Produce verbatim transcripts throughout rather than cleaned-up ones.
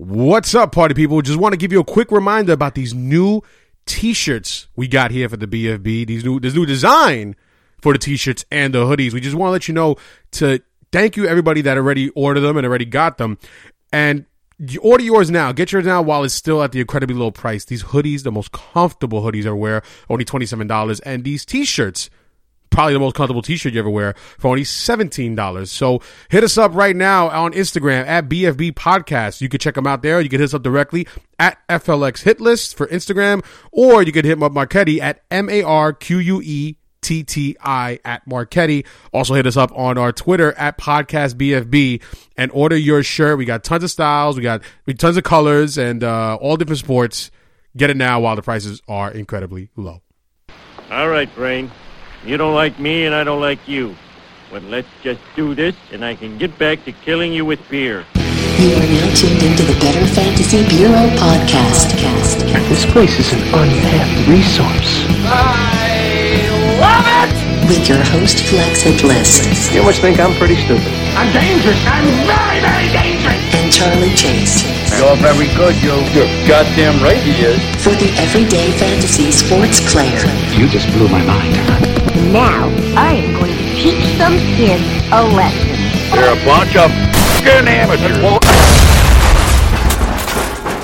What's up, party people? Just want to give you a quick reminder about these new T-shirts we got here for the B F B. These new, this new design for the T-shirts and the hoodies. We just want to let you know to thank you, everybody that already ordered them and already got them. And you order yours now. Get yours now while it's still at the incredibly low price. These hoodies, the most comfortable hoodies I wear, only twenty-seven dollars. And these T-shirts, probably the most comfortable T-shirt you ever wear, for only seventeen dollars. So hit us up right now on Instagram at B F B Podcast. You can check them out there. You can hit us up directly at F L X Hit List for Instagram, or you can hit up Marchetti at M A R Q U E T T I at Marchetti. Also hit us up on our Twitter at Podcast B F B and order your shirt. We got tons of styles. We got tons of colors and uh, all different sports. Get it now while the prices are incredibly low. All right, Brain. You don't like me, and I don't like you. But let's just do this, and I can get back to killing you with beer. You are now tuned into the Better Fantasy Bureau podcast. This place is an untapped resource. I love it! With your host, Flex and List. You must think I'm pretty stupid. I'm dangerous. I'm very, very dangerous. And Charlie Chase. You're very good, you. You're goddamn right he is. For the everyday fantasy sports player. You just blew my mind. Now, I am going to teach some kids a lesson. You're a bunch of f***ing amateurs.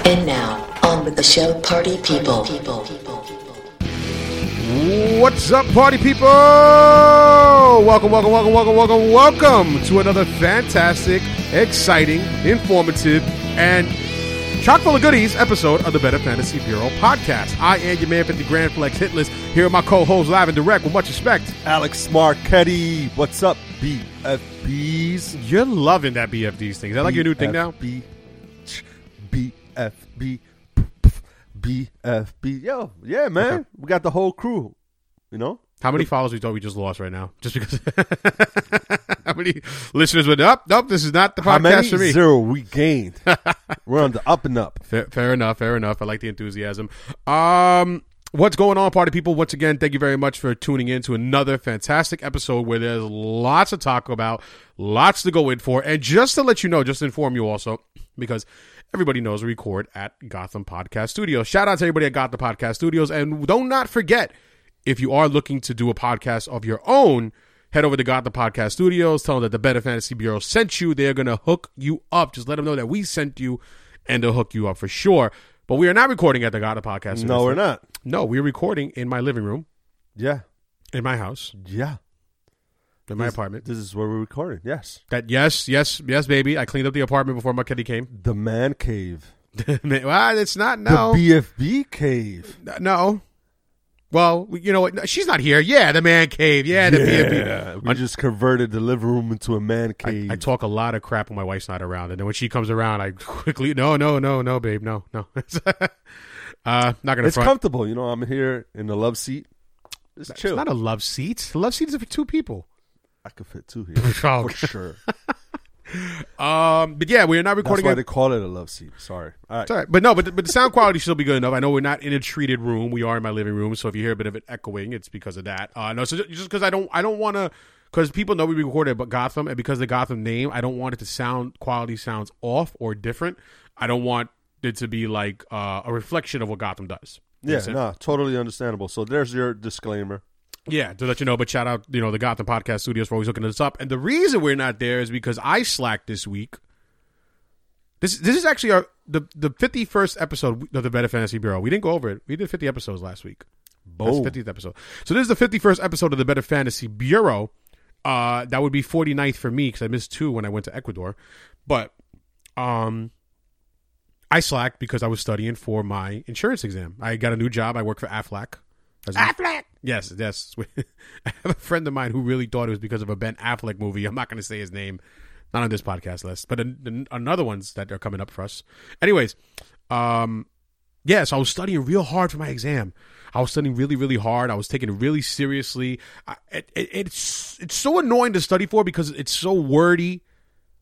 And now, on with the show, Party People. What's up, Party People? Welcome, welcome, welcome, welcome, welcome, welcome to another fantastic, exciting, informative, and chock full of goodies episode of the Better Fantasy Bureau podcast. I am your man, fifty Grand Flex Hitless, here with my co-host live and direct with much respect, Alex Marchetti. What's up, B F Bs? You're loving that B F Ds thing. Is that like your new thing now? B F B, B F B. Yo, yeah, man. Okay. We got the whole crew, you know? How many followers we thought we just lost right now? Just because. How many listeners went up? Nope, this is not the podcast. How many? For me. Zero we gained. We're on the up and up. Fair, fair enough, fair enough. I like the enthusiasm. Um, what's going on, party people? Once again, thank you very much for tuning in to another fantastic episode where there's lots to talk about, lots to go in for. And just to let you know, just to inform you also, because everybody knows we record at Gotham Podcast Studios. Shout out to everybody at Gotham Podcast Studios. And don't not forget, if you are looking to do a podcast of your own, head over to Gotham Podcast Studios. Tell them that the Better Fantasy Bureau sent you. They're going to hook you up. Just let them know that we sent you, and they'll hook you up for sure. But we are not recording at the Gotham Podcast Studios. No, we're not. No, we're recording in my living room. Yeah. In my house. Yeah. In my this, apartment. This is where we're recording, yes. That Yes, yes, yes, baby. I cleaned up the apartment before Marchetti came. The man cave. Well, it's not now. The B F B cave. No. Well, you know what? She's not here. Yeah, the man cave. Yeah, the yeah. B and B. We just converted the living room into a man cave. I, I talk a lot of crap when my wife's not around. And then when she comes around, I quickly, no, no, no, no, babe, no, no. uh, not going to It's front. Comfortable. You know, I'm here in the love seat. It's chill. It's not a love seat. The love seat is for two people. I could fit two here. Oh, for sure. Um, but yeah, we're not recording. That's why it. They call it a love seat. Sorry, all right. It's all right. But no, but the, but the sound quality should be good enough. I know we're not in a treated room. We are in my living room, so if you hear a bit of it echoing, it's because of that. Uh, no, so just because I don't, I don't want to, because people know we recorded, but Gotham, and because of the Gotham name, I don't want it to sound quality sounds off or different. I don't want it to be like uh, a reflection of what Gotham does. Yeah, no, nah, totally understandable. So there's your disclaimer. Yeah, to let you know, but shout out, you know, the Gotham Podcast Studios for always hooking us up. And the reason we're not there is because I slacked this week. This this is actually our the, the fifty-first episode of the Better Fantasy Bureau. We didn't go over it. We did fifty episodes last week. Boom. That's the fiftieth episode. So this is the fifty-first episode of the Better Fantasy Bureau. Uh, that would be forty-ninth for me because I missed two when I went to Ecuador. But um, I slacked because I was studying for my insurance exam. I got a new job. I work for Aflac. Aflac. Yes, yes. I have a friend of mine who really thought it was because of a Ben Affleck movie. I'm not going to say his name, not on this podcast list, but an, an, another ones that are coming up for us. Anyways, um, yeah, so I was studying real hard for my exam. I was studying really, really hard. I was taking it really seriously. I, it, it, it's it's so annoying to study for because it's so wordy.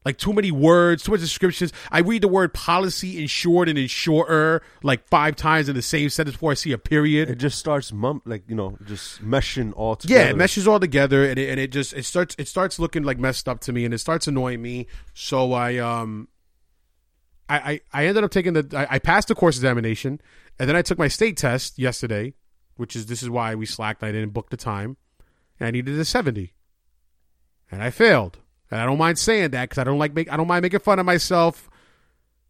Like, too many words, too much descriptions. I read the word policy, insured, and insurer like five times in the same sentence before I see a period. It just starts, mum- like, you know, just meshing all together. Yeah, it meshes all together, and it, and it just it starts it starts looking, like, messed up to me, and it starts annoying me. So I um, I, I ended up taking the I, I passed the course examination, and then I took my state test yesterday, which is this is why we slacked. I didn't book the time, and I needed a seventy, and I failed. And I don't mind saying that because I don't like make I don't mind making fun of myself,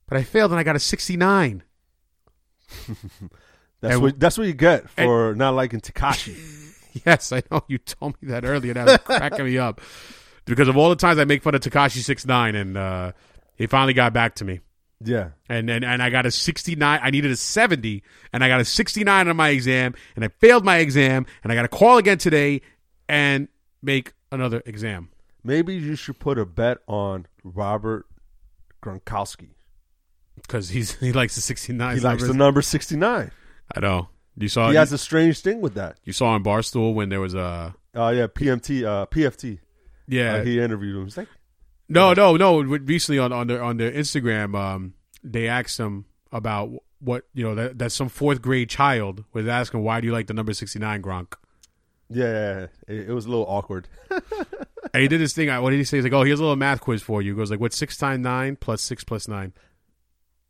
but I failed and I got a sixty-nine. That's and, what that's what you get for and, not liking Tekashi. Yes, I know you told me that earlier. That was cracking me up because of all the times I make fun of Tekashi six nine, and uh, he finally got back to me. Yeah, and, and and I got a sixty-nine. I needed a seventy, and I got a sixty-nine on my exam, and I failed my exam, and I got to call again today and make another exam. Maybe you should put a bet on Robert Gronkowski because he's he likes the sixty-nine. He likes the number sixty-nine. I know. You saw he has a strange thing with that. You saw on Barstool when there was a oh uh, yeah P M T uh, P F T. Yeah, uh, he interviewed him. He's like. No, no, no. Recently on, on their on their Instagram, um, they asked him about what you know that, that some fourth grade child was asking, "Why do you like the number sixty-nine, Gronk?" Yeah, it, it was a little awkward. And he did this thing. What did he say? He's like, "Oh, here's a little math quiz for you." He goes like, "What's six times nine plus six plus nine?"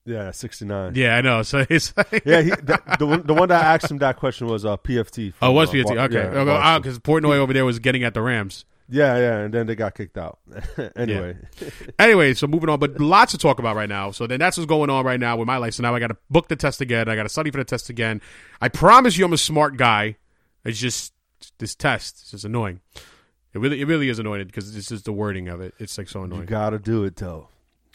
Yeah, sixty-nine. Yeah, I know. So it's like yeah, he, that, the one, the one that I asked him that question was uh, P F T. From, oh, it was P F T? Uh, okay, because yeah, okay. oh, Portnoy over there was getting at the Rams. Yeah, yeah, and then they got kicked out. Anyway. Yeah. Anyway, so moving on, but lots to talk about right now. So then that's what's going on right now with my life. So now I got to book the test again. I got to study for the test again. I promise you I'm a smart guy. It's just this test. It's just annoying. It really it really is annoying because this is the wording of it. It's like so annoying. You got to do it, though.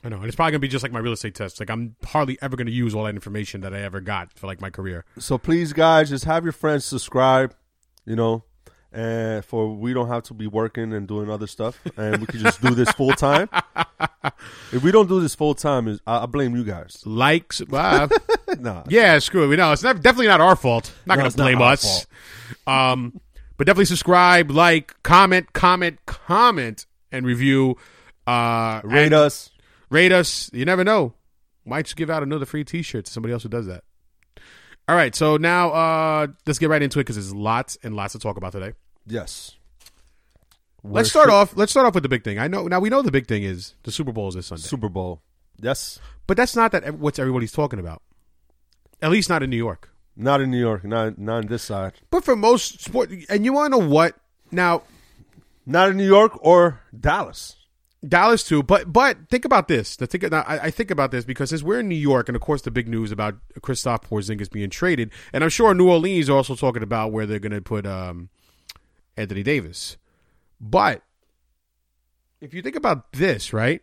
I know. And it's probably going to be just like my real estate test. Like I'm hardly ever going to use all that information that I ever got for like my career. So please, guys, just have your friends subscribe, you know. And for we don't have to be working and doing other stuff, and we can just do this full time. If we don't do this full time, is I, I blame you guys. Likes, uh, nah. Yeah, screw it. We know it's not, definitely not our fault. Not no, gonna blame not us. Um, but definitely subscribe, like, comment, comment, comment, and review. Uh, rate and, us, rate us. You never know. Might just give out another free T-shirt to somebody else who does that. All right, so now uh, let's get right into it because there's lots and lots to talk about today. Yes. We're let's start sure. off. Let's start off with the big thing. I know now we know the big thing is the Super Bowl is this Sunday. Super Bowl, yes, but that's not that what everybody's talking about. At least not in New York. Not in New York. Not not on this side. But for most sport, and you want to know what now? Not in New York or Dallas. Dallas too, but but think about this. The think, I, I think about this because since we're in New York, and of course the big news about Kristaps Porziņģis being traded, and I'm sure New Orleans are also talking about where they're going to put um, Anthony Davis. But if you think about this, right?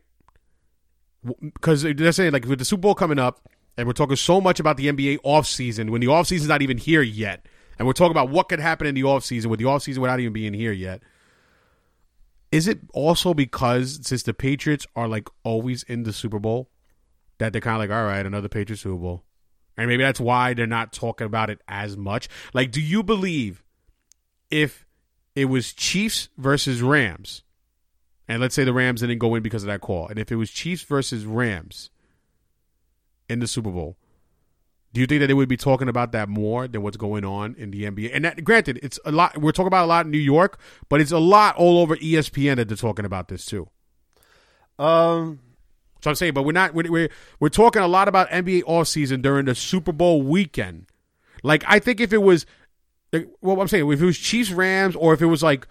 Because they're saying like with the Super Bowl coming up, and we're talking so much about the N B A offseason when the offseason's not even here yet, and we're talking about what could happen in the offseason with the offseason without even being here yet. Is it also because since the Patriots are like always in the Super Bowl that they're kind of like, all right, another Patriots Super Bowl. And maybe that's why they're not talking about it as much. Like, do you believe if it was Chiefs versus Rams, and let's say the Rams didn't go in because of that call, and if it was Chiefs versus Rams in the Super Bowl, do you think that they would be talking about that more than what's going on in the N B A? And that, granted, it's a lot. We're talking about a lot in New York, but it's a lot all over E S P N that they're talking about this too. Um, so I'm saying, but we're not. We're we're, we're talking a lot about N B A offseason during the Super Bowl weekend. Like I think if it was, like, well, I'm saying if it was Chiefs Rams or if it was like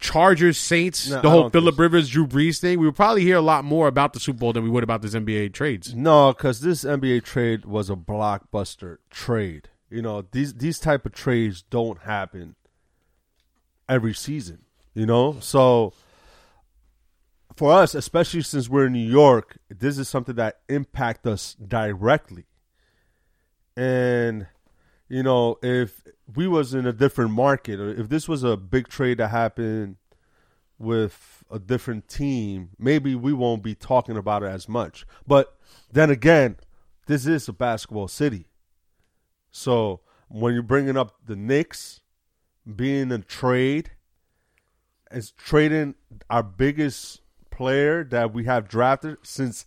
Chargers Saints, no, the whole Philip so. Rivers Drew Brees thing, we would probably hear a lot more about the Super Bowl than we would about this N B A trades. No, because this N B A trade was a blockbuster trade. You know, these these type of trades don't happen every season. You know, so for us, especially since we're in New York, this is something that impacts us directly. And you know, if we was in a different market, or if this was a big trade that happened with a different team, maybe we won't be talking about it as much. But then again, this is a basketball city. So when you're bringing up the Knicks being a trade, it's trading our biggest player that we have drafted since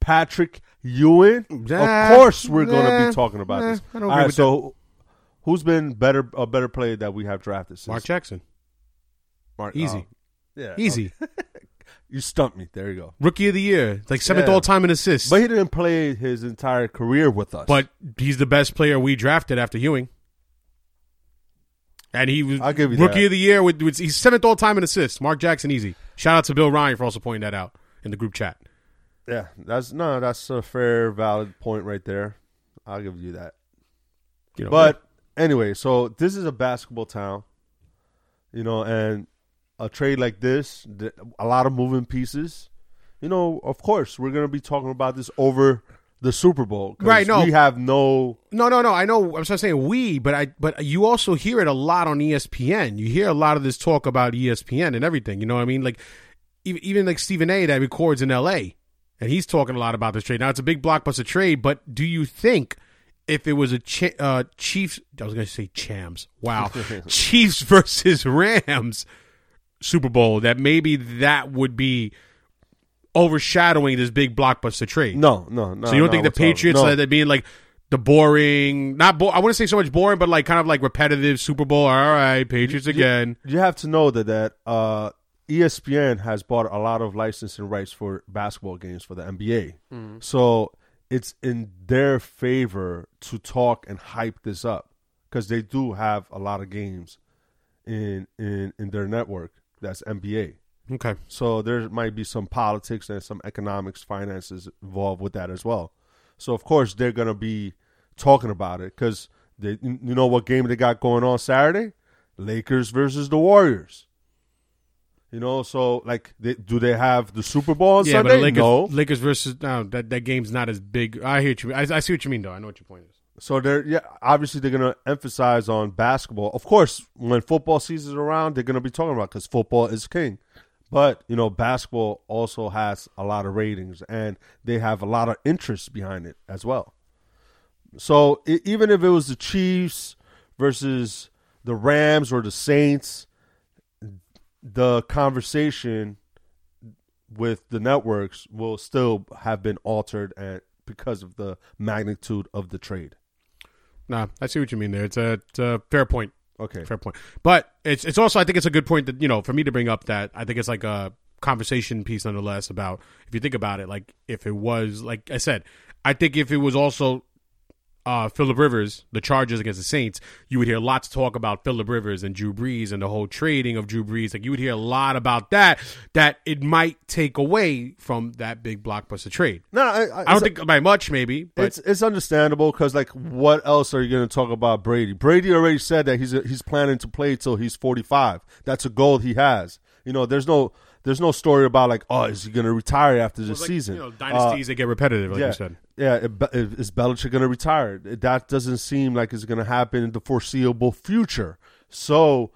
Patrick Ewing. Nah, of course we're nah, going to be talking about nah, this. I don't All right, so... That. Who's been better a better player that we have drafted since? Mark Jackson. Mark, easy. Um, yeah. Easy. You stumped me. There you go. Rookie of the year. Like seventh yeah. all-time in assists. But he didn't play his entire career with us. But he's the best player we drafted after Ewing. And he was I'll give you rookie that. of the year. With, with He's seventh all-time in assists. Mark Jackson, easy. Shout out to Bill Ryan for also pointing that out in the group chat. Yeah, that's no, that's a fair, valid point right there. I'll give you that. You know, but yeah. anyway, so this is a basketball town, you know, and a trade like this, a lot of moving pieces. You know, of course, we're going to be talking about this over the Super Bowl. Right, no. We have no... No, no, no. I know. I'm just saying we, but I, but you also hear it a lot on E S P N. You hear a lot of this talk about E S P N and everything. You know what I mean? Like, even like Stephen A. that records in L A, and he's talking a lot about this trade. Now, it's a big blockbuster trade, but do you think... If it was a chi- uh, Chiefs, I was going to say Chams. Wow. Chiefs versus Rams Super Bowl, that maybe that would be overshadowing this big blockbuster trade. No, no, no. So you don't no, think the Patriots, no. that being like the boring, not bo- I wouldn't say so much boring, but like kind of like repetitive Super Bowl, all right, Patriots you, again. You have to know that, that uh, E S P N has bought a lot of licensing rights for basketball games for the N B A. Mm. So... it's in their favor to talk and hype this up because they do have a lot of games in in in their network. That's N B A. Okay. So there might be some politics and some economics, finances involved with that as well. So, of course, they're going to be talking about it because you know what game they got going on Saturday? Lakers versus the Warriors. You know, so, like, they, do they have the Super Bowl on yeah, Sunday? But Lakers, no. Lakers versus, no, that, that game's not as big. I hear you. I, I see what you mean, though. I know what your point is. So, they're, yeah, obviously, they're going to emphasize on basketball. Of course, when football season's around, they're going to be talking about because football is king. But, you know, basketball also has a lot of ratings, and they have a lot of interest behind it as well. So, it, even if it was the Chiefs versus the Rams or the Saints, the conversation with the networks will still have been altered at, because of the magnitude of the trade. Nah, I see what you mean there. It's a, it's a fair point. Okay. Fair point. But it's it's also, I think it's a good point that, you know, for me to bring up that I think it's like a conversation piece nonetheless about, if you think about it, like if it was, like I said, I think if it was also Uh, Phillip Rivers, the Chargers against the Saints, you would hear lots of talk about Phillip Rivers and Drew Brees and the whole trading of Drew Brees. Like you would hear a lot about that, that it might take away from that big blockbuster trade. No, I, I, I don't think by much, maybe. But. It's it's understandable because, like, what else are you going to talk about Brady? Brady already said that he's a, he's planning to play till he's forty-five. That's a goal he has. You know, there's no there's no story about, like, oh, is he going to retire after this like, season? You know, dynasties, uh, they get repetitive, like yeah. you said. Yeah, is Belichick going to retire? That doesn't seem like it's going to happen in the foreseeable future. So,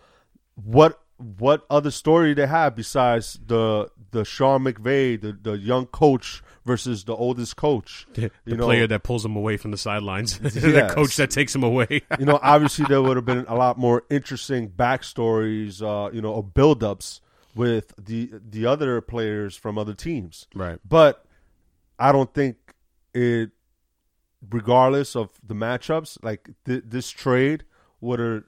what what other story they have besides the the Sean McVay, the, the young coach versus the oldest coach, the, you the know, player that pulls him away from the sidelines, yes. the coach that takes him away. You know, obviously there would have been a lot more interesting backstories, uh, you know, or buildups with the the other players from other teams, right? But I don't think. It, regardless of the matchups, like th- this trade would, uh,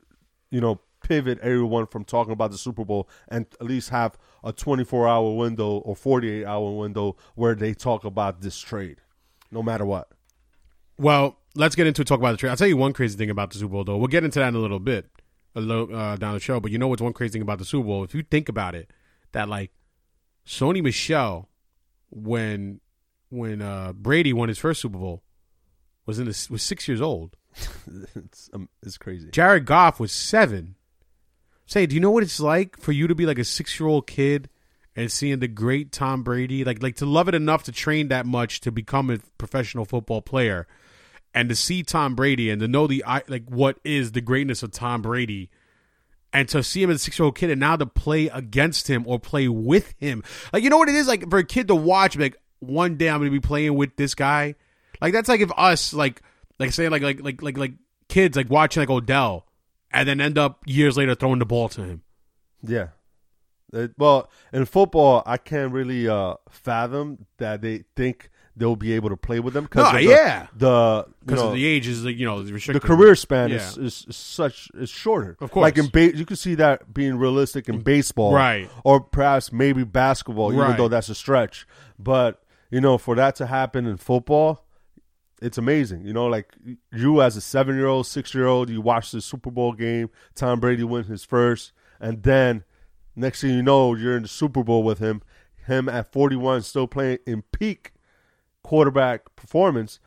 you know, pivot everyone from talking about the Super Bowl and at least have a twenty-four hour window or forty-eight hour window where they talk about this trade, no matter what. Well, let's get into talk about the trade. I'll tell you one crazy thing about the Super Bowl, though. We'll get into that in a little bit, a little uh, down the show. But you know what's one crazy thing about the Super Bowl? If you think about it, that like Sony Michel, when. When uh, Brady won his first Super Bowl, was in the, was six years old. it's, um, it's crazy. Jared Goff was seven. Say, do you know what it's like for you to be like a six-year-old kid and seeing the great Tom Brady, like like to love it enough to train that much to become a professional football player, and to see Tom Brady and to know the like what is the greatness of Tom Brady. And to see him as a six-year-old kid and now to play against him or play with him. Like, you know what it is like for a kid to watch, like, one day I'm going to be playing with this guy. Like, that's like if us, like, like say, like, like, like, like, like kids, like, watching, like, Odell and then end up years later throwing the ball to him. Yeah. It, well, in football, I can't really uh, fathom that they think they'll be able to play with them because no, the, yeah. the because you know, of the age is, you know, the career span yeah. is, is, is such is shorter. Of course, like in ba- you can see that being realistic in baseball, right? Or perhaps maybe basketball, right. even though that's a stretch. But you know, for that to happen in football, it's amazing. You know, like you as a seven-year-old, six-year-old, you watch the Super Bowl game. Tom Brady wins his first, and then next thing you know, you're in the Super Bowl with him. Him at forty-one, still playing in peak quarterback performance,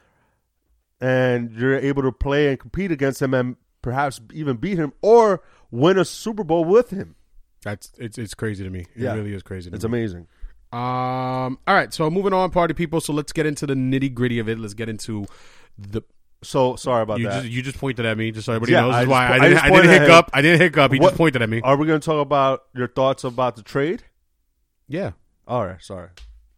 and you're able to play and compete against him and perhaps even beat him or win a Super Bowl with him. That's it's it's crazy to me. It yeah. really is crazy to it's me. It's amazing. Um, all right, so moving on, party people. So let's get into the nitty-gritty of it. Let's get into the... So, sorry about you that. Just, you just pointed at me, just so everybody yeah, knows. That's why po- I didn't, I didn't, I didn't hiccup. I didn't hiccup. He what, just pointed at me. Are we going to talk about your thoughts about the trade? Yeah. All right, sorry.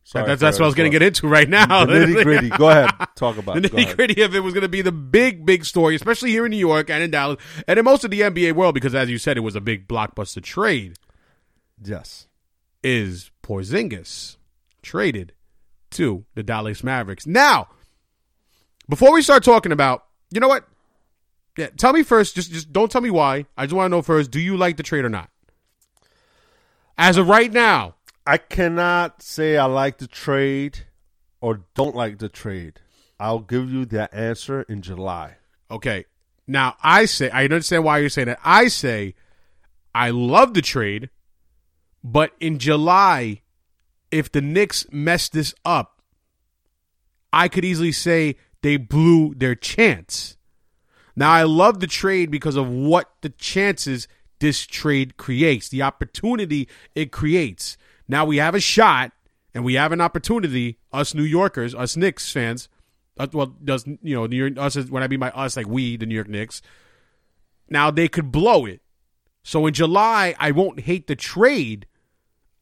Sorry, that's that's what I was going to get into right now. The nitty-gritty. Go ahead. Talk about it. The nitty-gritty of it was going to be the big, big story, especially here in New York and in Dallas and in most of the N B A world because, as you said, it was a big blockbuster trade. Yes. Is Porziņģis traded to the Dallas Mavericks? Now, before we start talking about, you know what? Yeah, tell me first. Just, just don't tell me why. I just want to know first, do you like the trade or not? As of right now. I cannot say I like the trade or don't like the trade. I'll give you that answer in July. Okay. Now, I say, I understand why you're saying that. I say, I love the trade, but in July, if the Knicks mess this up, I could easily say they blew their chance. Now, I love the trade because of what the chances this trade creates, the opportunity it creates. Now we have a shot, and we have an opportunity. Us New Yorkers, us Knicks fans, uh, well, does you know New York, us? When I mean by us, like we, the New York Knicks. Now they could blow it. So in July, I won't hate the trade.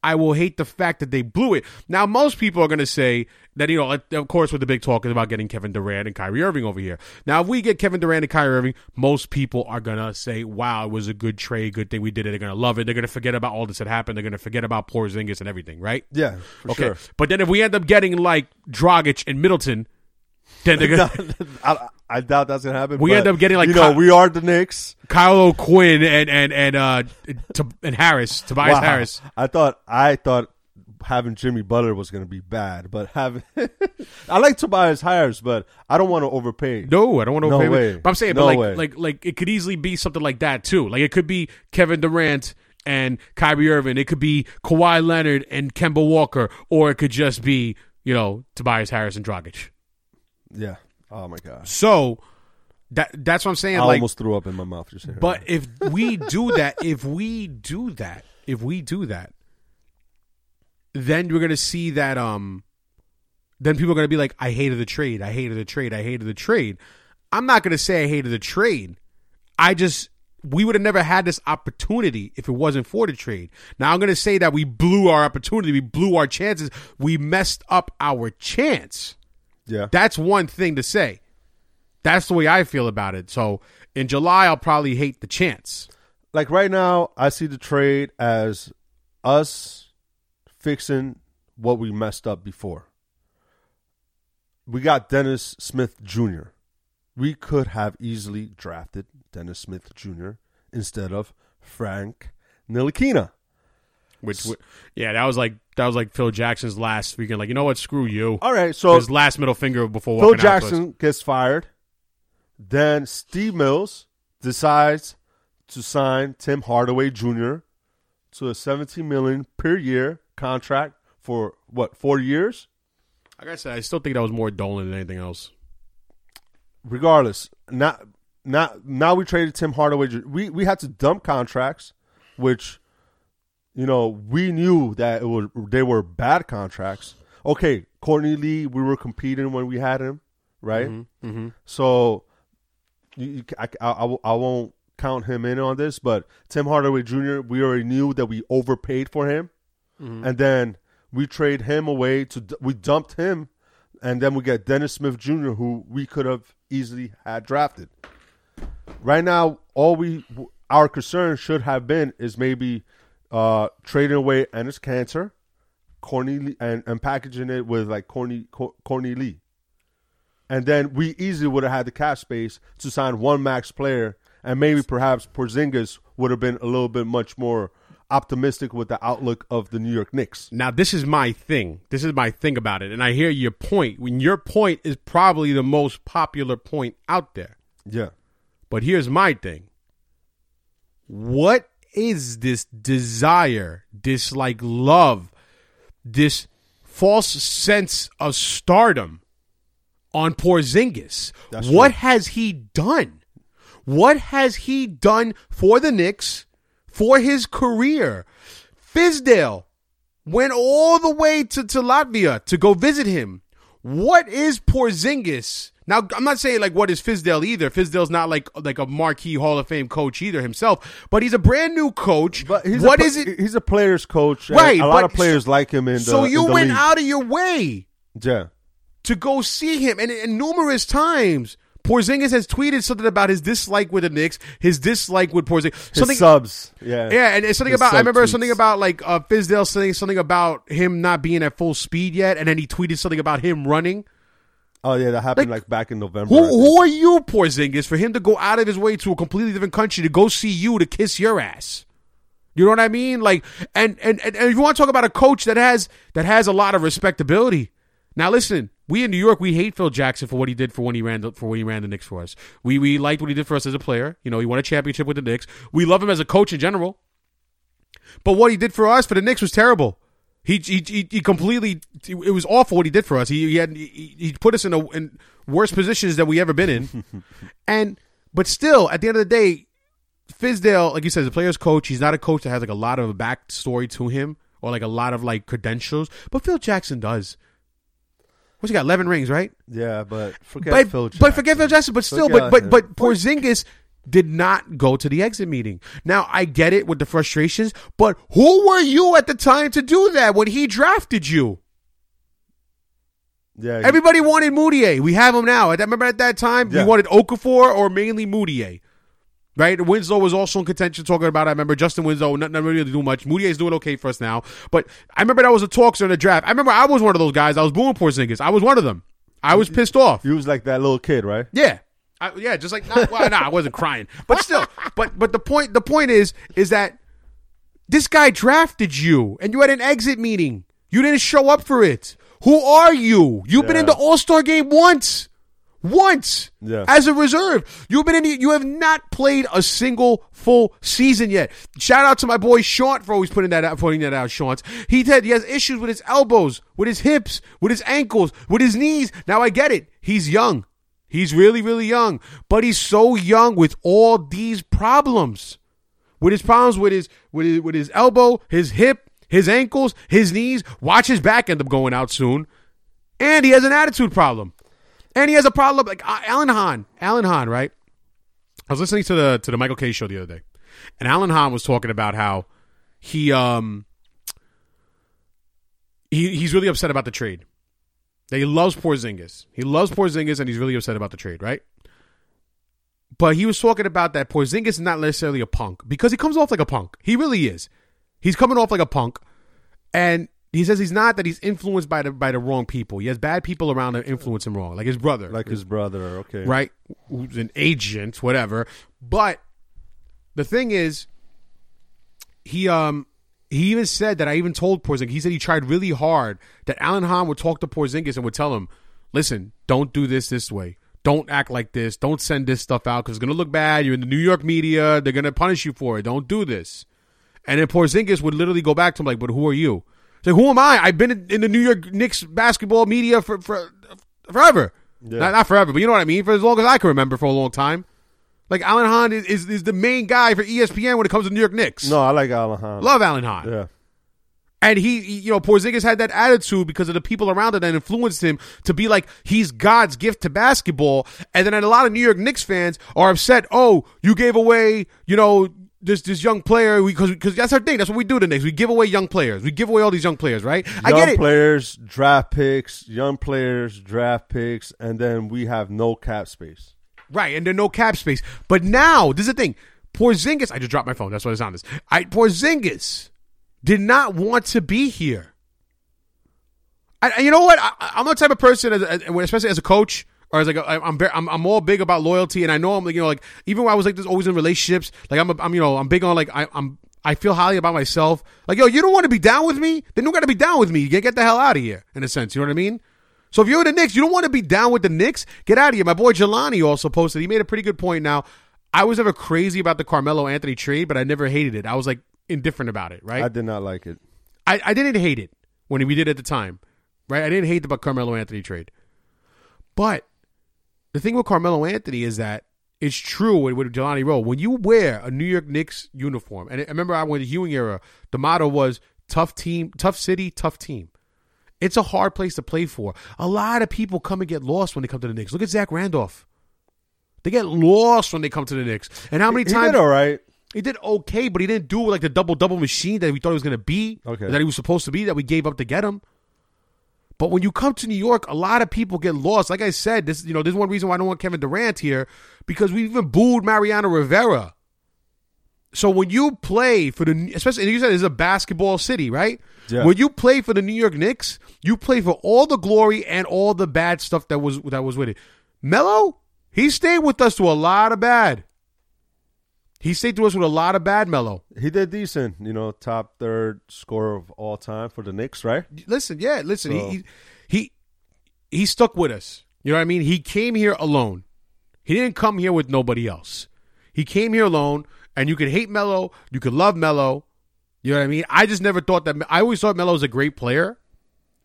I will hate the fact that they blew it. Now most people are going to say that you know, of course, with the big talk is about getting Kevin Durant and Kyrie Irving over here. Now if we get Kevin Durant and Kyrie Irving, most people are going to say, "Wow, it was a good trade, good thing we did it." They're going to love it. They're going to forget about all this that happened. They're going to forget about Porziņģis and everything, right? Yeah, for okay. sure. But then if we end up getting like Dragic and Middleton, then they're going to. I doubt that's going to happen. We but, end up getting like... You know, Ky- we are the Knicks. Kyle O'Quinn and and and uh to, and Harris, Tobias wow. Harris. I thought I thought having Jimmy Butler was going to be bad, but having... I like Tobias Harris, but I don't want to overpay. No, I don't want to no overpay. Way. But I'm saying, no but like, way. like like it could easily be something like that too. Like it could be Kevin Durant and Kyrie Irving. It could be Kawhi Leonard and Kemba Walker, or it could just be, you know, Tobias Harris and Dragic. Yeah. Oh, my God. So, that that's what I'm saying. I like, almost threw up in my mouth. Just here. But if we do that, if we do that, if we do that, then we're going to see that, um, then people are going to be like, I hated the trade. I hated the trade. I hated the trade. I'm not going to say I hated the trade. I just, we would have never had this opportunity if it wasn't for the trade. Now, I'm going to say that we blew our opportunity. We blew our chances. We messed up our chance. Yeah, that's one thing to say. That's the way I feel about it. So in July, I'll probably hate the chance. Like right now, I see the trade as us fixing what we messed up before. We got Dennis Smith Junior We could have easily drafted Dennis Smith Junior instead of Frank Ntilikina. Which, yeah, that was like that was like Phil Jackson's last weekend. Like, you know what? Screw you. All right, so his last middle finger before Phil Jackson gets fired. Then Steve Mills decides to sign Tim Hardaway Junior to a seventeen million dollars per year contract for what four years? Like I said, I still think that was more Dolan than anything else. Regardless, not not now we traded Tim Hardaway Junior We we had to dump contracts, which. You know, we knew that it was, they were bad contracts. Okay, Courtney Lee, we were competing when we had him, right? Mm-hmm, mm-hmm. So you, you, I, I, I won't count him in on this, but Tim Hardaway Junior, we already knew that we overpaid for him. Mm-hmm. And then we trade him away. to We dumped him, and then we get Dennis Smith Junior, who we could have easily had drafted. Right now, all we our concern should have been is maybe – Uh, trading away Enes Kanter, Corneli and, and packaging it with like Corny Cor, Corneli, and then we easily would have had the cap space to sign one max player, and maybe perhaps Porziņģis would have been a little bit much more optimistic with the outlook of the New York Knicks. Now, this is my thing. This is my thing about it, and I hear your point. When your point is probably the most popular point out there. Yeah. But here's my thing. What is this desire, this like love, this false sense of stardom on Porziņģis? That's what right. has he done? What has he done for the Knicks, for his career? Fizdale went all the way to, to Latvia to go visit him. What is Porziņģis? Now, I'm not saying, like, what is Fizdale either. Fizdale's not, like, like a marquee Hall of Fame coach either himself. But he's a brand-new coach. But he's what a, is it? He's a player's coach. Right. A lot of players so, like him in the So you in the went league. out of your way yeah. to go see him. And, and numerous times, Porziņģis has tweeted something about his dislike with the Knicks, his dislike with Porziņģis. Something, his subs. Yeah. Yeah, and, and something his about, I remember tweets. something about, like, uh, Fizdale saying something about him not being at full speed yet. And then he tweeted something about him running. Oh, yeah, that happened, like, like back in November. Who, who are you, Porziņģis, for him to go out of his way to a completely different country to go see you to kiss your ass? You know what I mean? Like, and and, and if you want to talk about a coach that has that has a lot of respectability. Now, listen, we in New York, we hate Phil Jackson for what he did for when he ran the, for when he ran the Knicks for us. We we liked what he did for us as a player. You know, he won a championship with the Knicks. We love him as a coach in general. But what he did for us for the Knicks was terrible. He, he he completely – it was awful what he did for us. He he, had, he, he put us in, a, in worse positions than we ever been in. and But still, at the end of the day, Fizdale, like you said, is a player's coach. He's not a coach that has like a lot of a backstory to him or like a lot of like credentials. But Phil Jackson does. What's he got, eleven rings, right? Yeah, but forget but, Phil Jackson. But forget Phil Jackson, but still, forget but, but, but Porziņģis – did not go to the exit meeting. Now, I get it with the frustrations, but who were you at the time to do that when he drafted you? Yeah, everybody yeah. wanted Moutier. We have him now. Remember at that time, yeah. we wanted Okafor or mainly Moutier, right? Winslow was also in contention talking about it. I remember Justin Winslow not, not really doing much. Moutier's doing okay for us now, but I remember that was a talk during the draft. I remember I was one of those guys. I was booing Porziņģis. I was one of them. I was pissed off. You was like that little kid, right? Yeah. I, yeah, just like nah, well, nah, I wasn't crying, but still, but but the point the point is is that this guy drafted you, and you had an exit meeting. You didn't show up for it. Who are you? You've yeah. been in the All-Star game once, once yeah. as a reserve. You've been in. The, you have not played a single full season yet. Shout out to my boy Sean for always putting that out, putting that out. Sean, he said he has issues with his elbows, with his hips, with his ankles, with his knees. Now I get it. He's young. He's really, really young, but he's so young with all these problems, with his problems with his with his, with his elbow, his hip, his ankles, his knees. Watch his back end up going out soon, and he has an attitude problem, and he has a problem like uh, Alan Hahn. Alan Hahn, right? I was listening to the to the Michael Kay show the other day, and Alan Hahn was talking about how he um he he's really upset about the trade. That he loves Porziņģis. He loves Porziņģis, and he's really upset about the trade, right? But he was talking about that Porziņģis is not necessarily a punk because he comes off like a punk. He really is. He's coming off like a punk, and he says he's not, that he's influenced by the by the wrong people. He has bad people around that influence him wrong, like his brother. Like his brother, okay. Right? Who's an agent, whatever. But the thing is, he... um. He even said that I even told Porziņģis, he said he tried really hard, that Alan Hahn would talk to Porziņģis and would tell him, listen, don't do this this way. Don't act like this. Don't send this stuff out because it's going to look bad. You're in the New York media. They're going to punish you for it. Don't do this. And then Porziņģis would literally go back to him like, but who are you? He's like, who am I? I've been in the New York Knicks basketball media for, for forever. Yeah. Not, not forever, but you know what I mean? For as long as I can remember, for a long time. Like, Alan Hahn is, is, is the main guy for E S P N when it comes to the New York Knicks. No, I like Alan Hahn. Love Alan Hahn. Yeah. And he, he, you know, Porziņģis had that attitude because of the people around him that influenced him to be like, he's God's gift to basketball. And then a lot of New York Knicks fans are upset. Oh, you gave away, you know, this this young player. Because because that's our thing. That's what we do to Knicks. We give away young players. We give away all these young players, right? Young I get it. Young players, draft picks, young players, draft picks, and then we have no cap space. Right, and there's no cap space. But now, this is the thing. Porziņģis, I just dropped my phone. That's why it's on this. I, Porziņģis did not want to be here. I, you know what? I, I'm the type of person, as, as, especially as a coach, or as like a, I'm, I'm I'm all big about loyalty, and I know I'm like you know like even when I was like this always in relationships, like I'm a, I'm you know I'm big on like I, I'm I feel highly about myself. Like yo, you don't want to be down with me, then you got to be down with me. You get the hell out of here, in a sense. You know what I mean? So if you're the Knicks, you don't want to be down with the Knicks. Get out of here. My boy Jelani also posted. He made a pretty good point. Now, I was never crazy about the Carmelo Anthony trade, but I never hated it. I was like indifferent about it. Right? I did not like it. I, I didn't hate it when we did at the time. Right? I didn't hate the Carmelo Anthony trade. But the thing with Carmelo Anthony is that it's true with, with Jelani Rowe. When you wear a New York Knicks uniform, and I remember I went to the Ewing era, the motto was tough team, tough city, tough team. It's a hard place to play for. A lot of people come and get lost when they come to the Knicks. Look at Zach Randolph. They get lost when they come to the Knicks. And how many he, times? He did all right. He did okay, but he didn't do it with like the double-double machine that we thought he was going to be, okay. that he was supposed to be, that we gave up to get him. But when you come to New York, a lot of people get lost. Like I said, this you know, there's one reason why I don't want Kevin Durant here, because we even booed Mariano Rivera. So when you play for the, especially, and you said it's a basketball city, right? Yeah. When you play for the New York Knicks, you play for all the glory and all the bad stuff that was that was with it. Melo, he stayed with us to a lot of bad. He stayed to us with a lot of bad, Melo. He did decent, you know, top third scorer of all time for the Knicks, right? Listen, yeah, listen, so. he, he he he stuck with us. You know what I mean? He came here alone. He didn't come here with nobody else. He came here alone. And you could hate Melo, you could love Melo. You know what I mean? I just never thought that. I always thought Melo was a great player.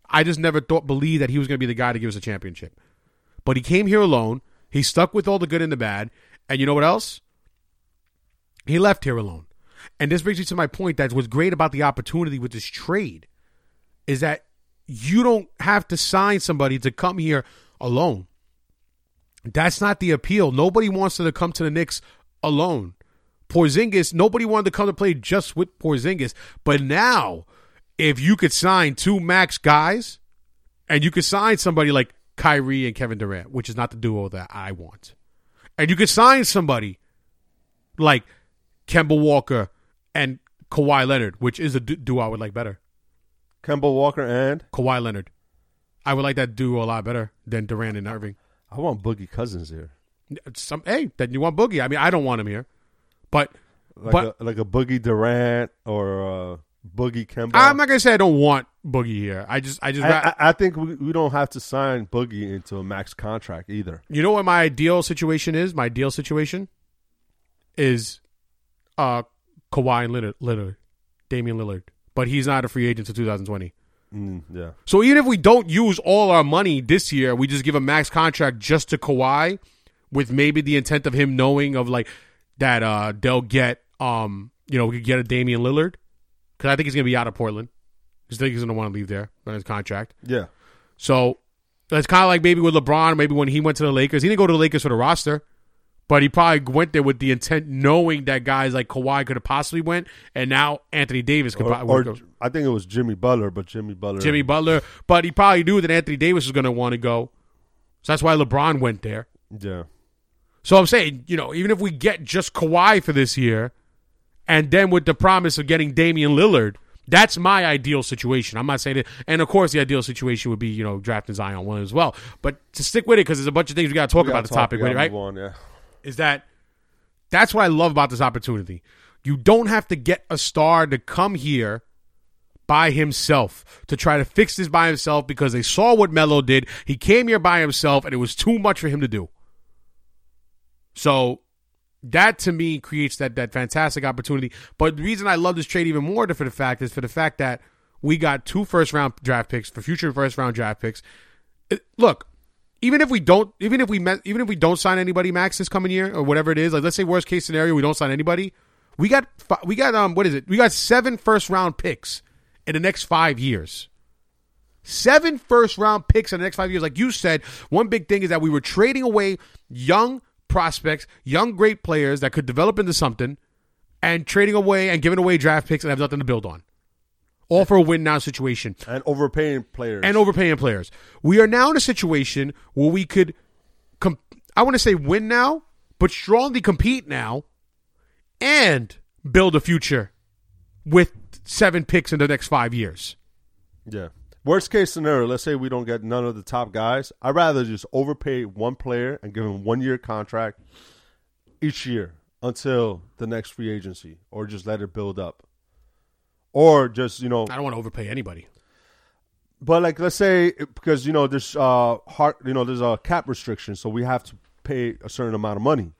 I just never thought, believed that he was going to be the guy to give us a championship. But he came here alone. He stuck with all the good and the bad. And you know what else? He left here alone. And this brings me to my point that what's great about the opportunity with this trade is that you don't have to sign somebody to come here alone. That's not the appeal. Nobody wants to come to the Knicks alone. Porzingis, nobody wanted to come to play just with Porzingis. But now, if you could sign two max guys, and you could sign somebody like Kyrie and Kevin Durant, which is not the duo that I want, and you could sign somebody like Kemba Walker and Kawhi Leonard, which is a du- duo I would like better. Kemba Walker and? Kawhi Leonard. I would like that duo a lot better than Durant and Irving. I want Boogie Cousins here. Some, hey, then you want Boogie. I mean, I don't want him here. But like, but a, like a Boogie Durant or a Boogie Kemba. I'm not gonna say I don't want Boogie here. I just, I just, I, I, I think we, we don't have to sign Boogie into a max contract either. You know what my ideal situation is? My ideal situation is uh, Kawhi and Leonard, Leonard, Damian Lillard, but he's not a free agent until two thousand twenty. Mm, yeah. So even if we don't use all our money this year, we just give a max contract just to Kawhi, with maybe the intent of him knowing of like. That uh, they'll get, um, you know, we could get a Damian Lillard because I think he's going to be out of Portland. Because I think he's going to want to leave there on his contract. Yeah. So that's kind of like maybe with LeBron, maybe when he went to the Lakers. He didn't go to the Lakers for the roster, but he probably went there with the intent knowing that guys like Kawhi could have possibly went, and now Anthony Davis could or, probably or I think it was Jimmy Butler, but Jimmy Butler. Jimmy Butler. But he probably knew that Anthony Davis was going to want to go. So that's why LeBron went there. Yeah. So I'm saying, you know, even if we get just Kawhi for this year, and then with the promise of getting Damian Lillard, that's my ideal situation. I'm not saying that. And, of course, the ideal situation would be, you know, drafting Zion one as well. But to stick with it, because there's a bunch of things we got to talk about the topic, right? On, yeah. Is that that's what I love about this opportunity. You don't have to get a star to come here by himself to try to fix this by himself because they saw what Melo did. He came here by himself, and it was too much for him to do. So that, to me, creates that that fantastic opportunity. But the reason I love this trade even more for the fact is for the fact that we got two first-round draft picks for future first-round draft picks. It, look, even if we don't, even if we met, even if we don't sign anybody, Max, this coming year or whatever it is, like let's say worst case scenario, we don't sign anybody. We got we got um what is it? We got seven first-round picks in the next five years. Seven first-round picks in the next five years. Like you said, one big thing is that we were trading away young. Prospects, young great players that could develop into something, and trading away and giving away draft picks and have nothing to build on, all for a win now situation and overpaying players and overpaying players. We are now in a situation where we could, comp- I want to say win now, but strongly compete now, and build a future with seven picks in the next five years. Yeah, Worst case scenario, let's say we don't get none of the top guys. I'd rather just overpay one player and give him one year contract each year until the next free agency, or just let it build up. Or just, you know, I don't want to overpay anybody. But like, let's say, because, you know, there's uh hard, you know, there's a cap restriction, so we have to pay a certain amount of money.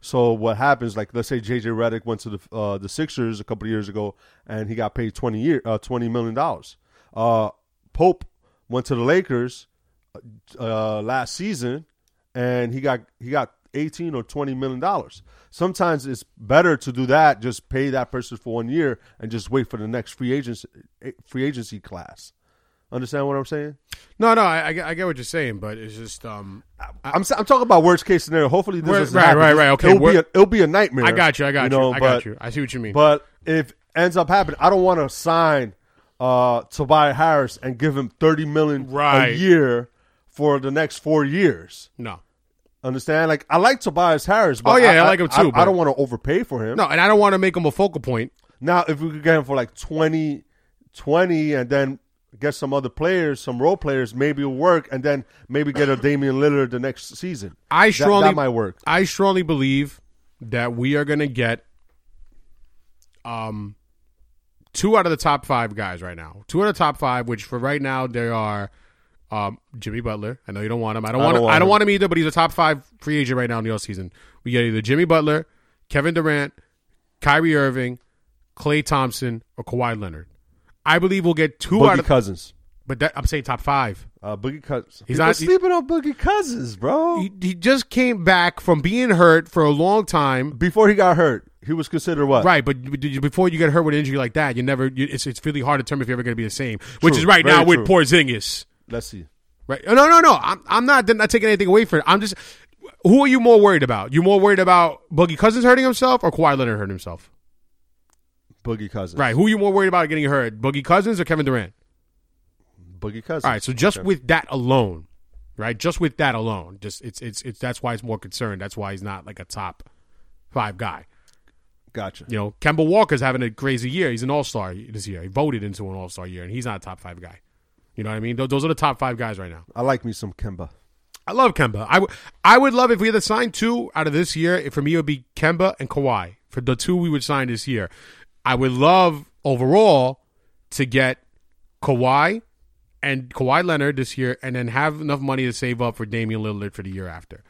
So what happens? Like, let's say J J Redick went to the uh, the Sixers a couple of years ago, and he got paid twenty year uh, twenty million dollars. Uh, Pope went to the Lakers uh, last season, and he got he got eighteen or twenty million dollars. Sometimes it's better to do that, just pay that person for one year and just wait for the next free agency free agency class. Understand what I'm saying? No, no, I, I get what you're saying, but it's just um, I, I'm I'm talking about worst case scenario. Hopefully, this is right, happen. right, right. Okay, it'll be, a, it'll be a nightmare. I got you. I got you. Know, you I but, got you. I see what you mean. But if ends up happening, I don't want to sign uh, Tobias Harris and give him thirty million right. a year for the next four years. No, understand? Like, I like Tobias Harris. But oh yeah, I, I like him too. I, but... I don't want to overpay for him. No, and I don't want to make him a focal point. Now, if we could get him for like twenty, twenty, and then get some other players, some role players, maybe it'll work, and then maybe get a Damian Lillard the next season. I strongly, that, that might work. I strongly believe that we are going to get um, two out of the top five guys right now. Two out of the top five, which for right now, they are um, Jimmy Butler. I know you don't want him. I don't want I don't him. Want I don't him. want him either, but he's a top five free agent right now in the offseason. We get either Jimmy Butler, Kevin Durant, Kyrie Irving, Klay Thompson, or Kawhi Leonard. I believe we'll get two Boogie out of Cousins. But that, I'm saying top five. Uh, Boogie Cousins. He's not sleeping on Boogie Cousins, bro. He, he just came back from being hurt for a long time. Before he got hurt, he was considered what? Right, but before you get hurt with an injury like that, you never. You, it's it's really hard to determine if you're ever going to be the same. True, which is right now with true. Porziņģis. Let's see. Right? No, no, no. I'm I'm not not taking anything away from it. I'm just. Who are you more worried about? You more worried about Boogie Cousins hurting himself or Kawhi Leonard hurting himself? Boogie Cousins. Right. Who are you more worried about getting hurt? Boogie Cousins or Kevin Durant? Boogie Cousins. All right. So just okay. with that alone, right? Just with that alone. Just it's it's it's that's why it's more concerned. That's why he's not like a top five guy. Gotcha. You know, Kemba Walker's having a crazy year. He's an all-star this year. He voted into an all-star year, and he's not a top five guy. You know what I mean? Those are the top five guys right now. I like me some Kemba. I love Kemba. I, w- I would love if we had to sign two out of this year. It, for me, it would be Kemba and Kawhi. For the two we would sign this year. I would love, overall, to get Kawhi and Kawhi Leonard this year and then have enough money to save up for Damian Lillard for the year after.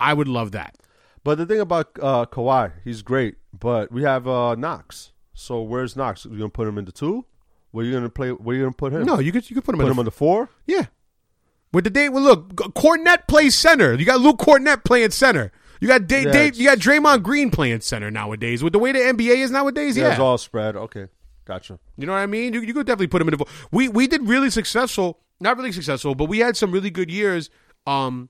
I would love that. But the thing about uh, Kawhi, he's great, but we have uh, Knox. So where's Knox? Are you going to put him in the two? Where are you going to play? Where are you going to put him? No, you could, you could put him, put in, him the f- in the four. Yeah. With the day, well, look, Cornette plays center. You got Luke Cornette playing center. You got Dave, yeah, Dave, you got Draymond Green playing center nowadays. With the way the N B A is nowadays, yeah, yeah. It's all spread. Okay, gotcha. You know what I mean? You, you could definitely put him in the. We we did really successful, not really successful, but we had some really good years. Um,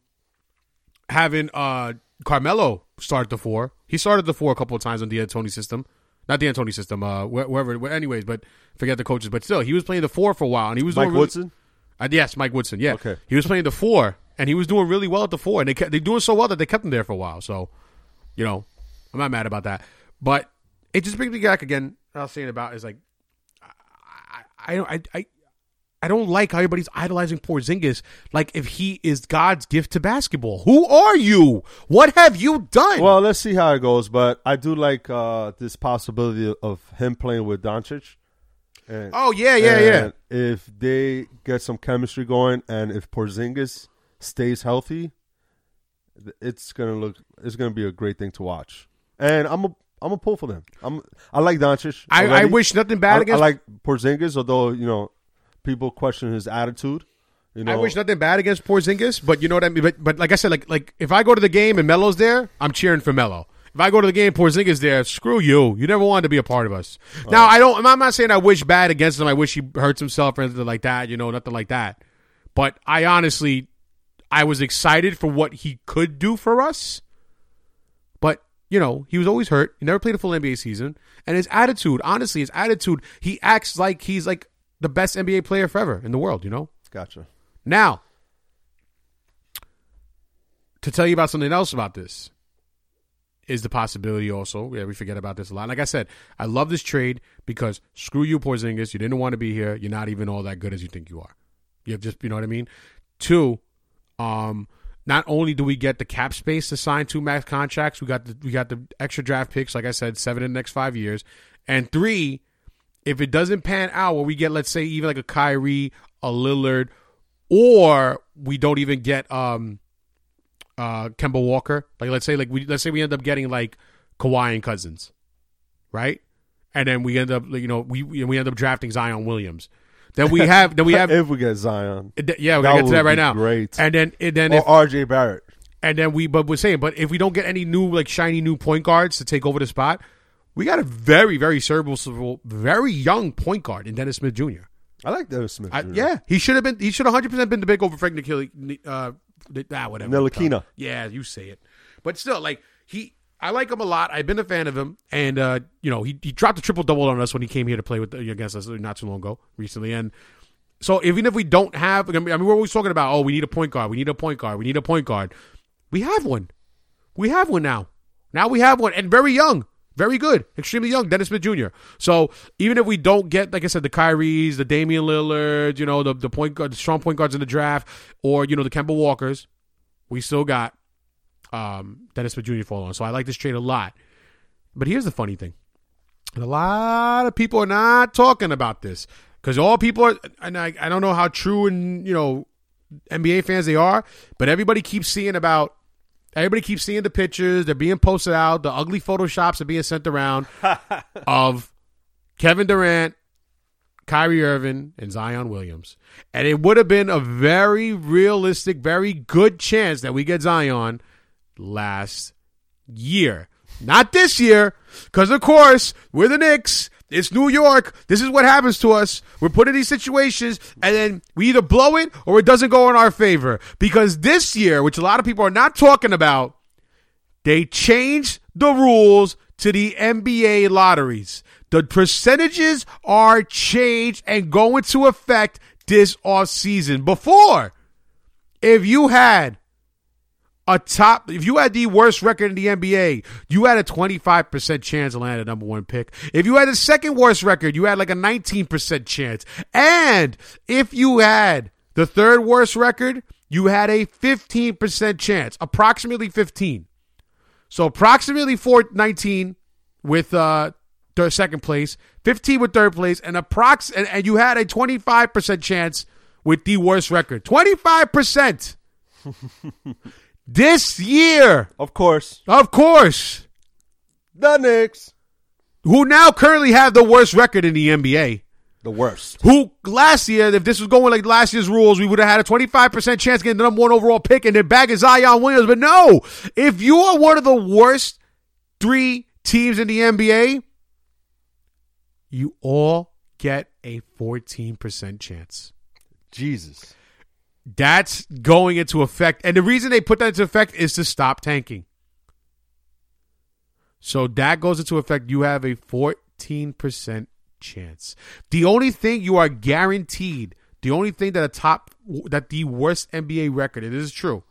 having uh Carmelo start the four. He started the four a couple of times on the D'Antoni system, not the D'Antoni system. Uh, wherever. Where, anyways, but forget the coaches. But still, he was playing the four for a while, and he was Mike really, Woodson. Uh, yes, Mike Woodson. Yeah, okay. He was playing the four. And he was doing really well at the four. And they kept, they're doing so well that they kept him there for a while. So, you know, I'm not mad about that. But it just brings me back again. What I was saying about is like, I I, I, I I don't like how everybody's idolizing Porziņģis. Like, if he is God's gift to basketball. Who are you? What have you done? Well, let's see how it goes. But I do like uh, this possibility of him playing with Doncic. And, oh, yeah, yeah, yeah. If they get some chemistry going and if Porziņģis stays healthy, it's gonna look. It's gonna be a great thing to watch, and I'm a I'm a pull for them. I'm I like Doncic. I, I wish nothing bad I, against. I like Porziņģis, although you know people question his attitude. You know, I wish nothing bad against Porziņģis, but you know what I mean. But but like I said, like like if I go to the game and Melo's there, I'm cheering for Melo. If I go to the game, Porziņģis there. Screw you. You never wanted to be a part of us. Uh, now I don't. I'm not saying I wish bad against him. I wish he hurts himself or anything like that. You know, nothing like that. But I honestly. I was excited for what he could do for us. But, you know, he was always hurt. He never played a full N B A season. And his attitude, honestly, his attitude, he acts like he's like the best N B A player forever in the world, you know? Gotcha. Now, to tell you about something else about this is the possibility also. Yeah, we forget about this a lot. Like I said, I love this trade because screw you, Porziņģis. You didn't want to be here. You're not even all that good as you think you are. You have just, you know what I mean? Two, um, not only do we get the cap space to sign two max contracts, we got the, we got the extra draft picks, like I said, seven in the next five years. And three, if it doesn't pan out, where we get, let's say, even like a Kyrie, a Lillard, or we don't even get um, uh, Kemba Walker. Like let's say, like we let's say we end up getting like Kawhi and Cousins, right? And then we end up, you know, we we end up drafting Zion Williams. Then we have, then we have. If we get Zion, yeah, we're gonna get to that right now. Great, and then and then or if, R J Barrett, and then we. But we're saying, but if we don't get any new like shiny new point guards to take over the spot, we got a very very serviceable, very young point guard in Dennis Smith Junior I like Dennis Smith Junior I, yeah, he should have been. He should one hundred percent been the big over Frank Ntilikina. Uh, ah, whatever. Ntilikina. Yeah, you say it, but still, like he. I like him a lot. I've been a fan of him, and uh, you know he he dropped a triple double on us when he came here to play with against us not too long ago, recently. And so even if we don't have, I mean, we're always talking about, oh, we need a point guard, we need a point guard, we need a point guard. We have one, we have one now. Now we have one, and very young, very good, extremely young, Dennis Smith Junior So even if we don't get, like I said, the Kyries, the Damian Lillard, you know, the the point guard, the strong point guards in the draft, or you know the Kemba Walkers, we still got. Um, Dennis Smith Junior fall on. So I like this trade a lot. But here's the funny thing. And a lot of people are not talking about this because all people are, and I, I don't know how true and, you know, N B A fans they are, but everybody keeps seeing about, everybody keeps seeing the pictures. They're being posted out. The ugly Photoshops are being sent around of Kevin Durant, Kyrie Irving, and Zion Williams. And it would have been a very realistic, very good chance that we get Zion last year, not this year, because of course we're the Knicks. It's New York. This is what happens to us. We're put in these situations, and then we either blow it or it doesn't go in our favor. Because this year, which a lot of people are not talking about, they changed the rules to the N B A lotteries. The percentages are changed and go into effect this offseason. Before, if you had A top, if you had the worst record in the N B A, you had a twenty-five percent chance to land a number one pick. If you had the second worst record, you had like a nineteen percent chance. And if you had the third worst record, you had a fifteen percent chance, approximately fifteen. So approximately four nineteen with uh, third, second place, fifteen with third place, and, approx- and, and you had a twenty-five percent chance with the worst record. twenty-five percent! This year. Of course. Of course. The Knicks. Who now currently have the worst record in the N B A. The worst. Who last year, if this was going like last year's rules, we would have had a twenty-five percent chance getting the number one overall pick and then bagging Zion Williams. But no, if you are one of the worst three teams in the N B A, you all get a fourteen percent chance. Jesus. That's going into effect. And the reason they put that into effect is to stop tanking. So that goes into effect. You have a fourteen percent chance. The only thing you are guaranteed, the only thing that a top, that the worst N B A record, it is true.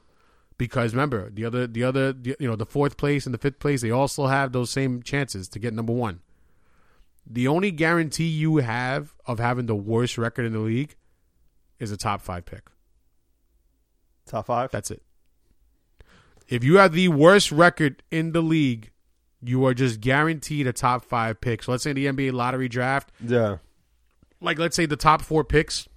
Because remember, the other, the other, the, you know, the fourth place and the fifth place, they all still have those same chances to get number one. The only guarantee you have of having the worst record in the league is a top five pick. Top five? That's it. If you have the worst record in the league, you are just guaranteed a top five pick. So let's say the N B A lottery draft. Yeah. Like, let's say the top four picks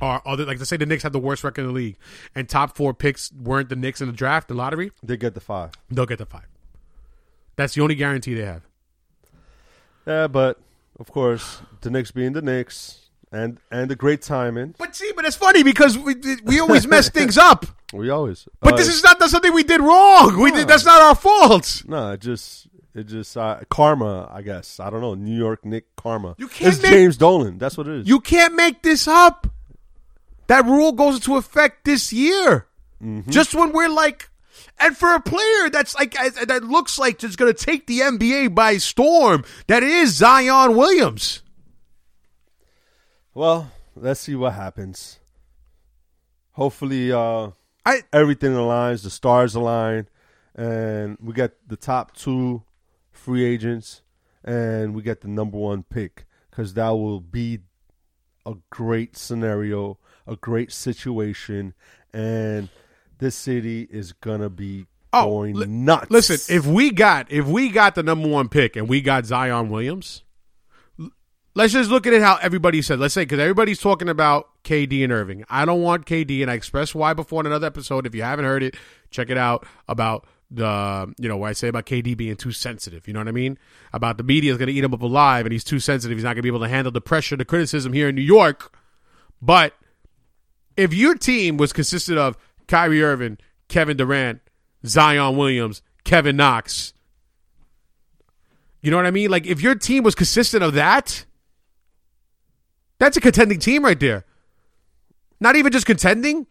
are other. Like, let's say the Knicks had the worst record in the league, and top four picks weren't the Knicks in the draft, the lottery. They get the five. They'll get the five. That's the only guarantee they have. Yeah, but, of course, the Knicks being the Knicks... And and the great timing. But see, but it's funny because we we always mess things up. We always. But uh, this is not that's something we did wrong. We nah, did, that's not our fault. No, nah, it just it just uh, karma, I guess. I don't know. New York Knick karma. You can't it's make, James Dolan. That's what it is. You can't make this up. That rule goes into effect this year. Mm-hmm. Just when we're like, and for a player that's like that looks like it's going to take the N B A by storm. That is Zion Williams. Well, let's see what happens. Hopefully, uh, I, everything aligns, the stars align, and we get the top two free agents, and we get the number one pick, because that will be a great scenario a great situation, and this city is gonna be oh, going li- nuts. Listen, if we got if we got the number one pick and we got Zion Williams, let's just look at it how everybody said. Let's say, because everybody's talking about K D and Irving. I don't want K D, and I expressed why before in another episode. If you haven't heard it, check it out about the, you know, what I say about K D being too sensitive. You know what I mean? About the media is going to eat him up alive, and he's too sensitive. He's not going to be able to handle the pressure, the criticism here in New York. But if your team was consisted of Kyrie Irving, Kevin Durant, Zion Williams, Kevin Knox, you know what I mean? Like, if your team was consistent of that, that's a contending team right there. Not even just contending.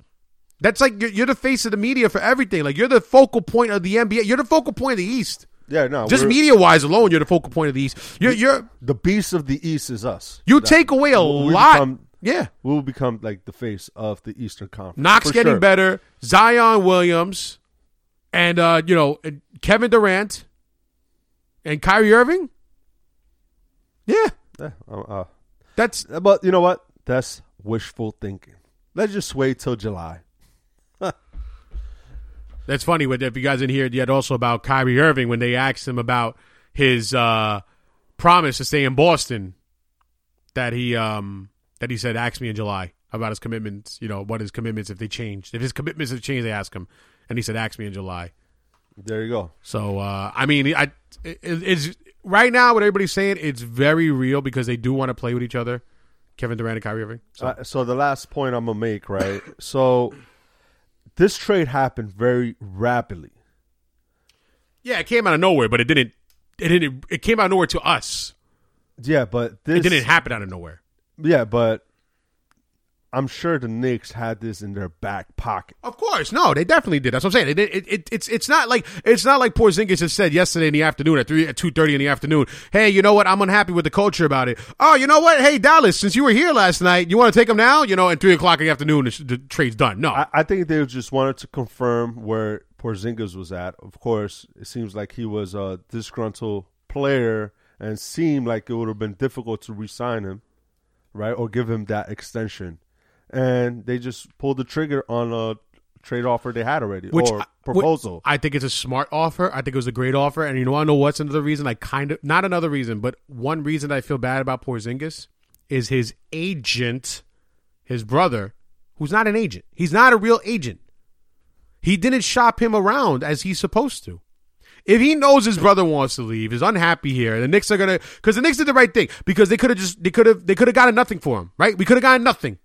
That's like you're, you're the face of the media for everything. Like, you're the focal point of the N B A. You're the focal point of the East. Yeah, no. Just media-wise alone, you're the focal point of the East. You're, you're the beast of the East is us. You that, take away a we lot. Become, yeah, we'll become like the face of the Eastern Conference. Knox getting sure. better. Zion Williams, and uh, you know, Kevin Durant, and Kyrie Irving. Yeah. Yeah. Uh, That's but you know what? That's wishful thinking. Let's just wait till July. That's funny. If you guys didn't hear it yet, also about Kyrie Irving, when they asked him about his uh, promise to stay in Boston, that he um, that he said, "Ask me in July about his commitments. You know what his commitments if they changed. If his commitments have changed, they ask him." And he said, "Ask me in July." There you go. So uh, I mean, I it, it's. Right now, what everybody's saying, it's very real because they do want to play with each other, Kevin Durant and Kyrie Irving. So, uh, so the last point I'm going to make, right? So this trade happened very rapidly. Yeah, it came out of nowhere, but it didn't It didn't. It came out of nowhere to us. Yeah, but this... It didn't happen out of nowhere. Yeah, but I'm sure the Knicks had this in their back pocket. Of course. No, they definitely did. That's what I'm saying. It, it, it, it's, it's not like it's not like Porziņģis has said yesterday in the afternoon at three at two thirty in the afternoon, hey, you know what? I'm unhappy with the culture about it. Oh, you know what? Hey, Dallas, since you were here last night, you want to take them now? You know, at three o'clock in the afternoon, the, the trade's done. No. I, I think they just wanted to confirm where Porziņģis was at. Of course, it seems like he was a disgruntled player and seemed like it would have been difficult to re-sign him, right, or give him that extension. And they just pulled the trigger on a trade offer they had already, which or proposal. I, I think it's a smart offer. I think it was a great offer. And you know, I know what's another reason. I kind of, not another reason, but one reason I feel bad about Porziņģis is his agent, his brother, who's not an agent. He's not a real agent. He didn't shop him around as he's supposed to. If he knows his brother wants to leave, is unhappy here, the Knicks are gonna, because the Knicks did the right thing, because they could have just, they could have, they could have gotten nothing for him, right? We could have gotten nothing.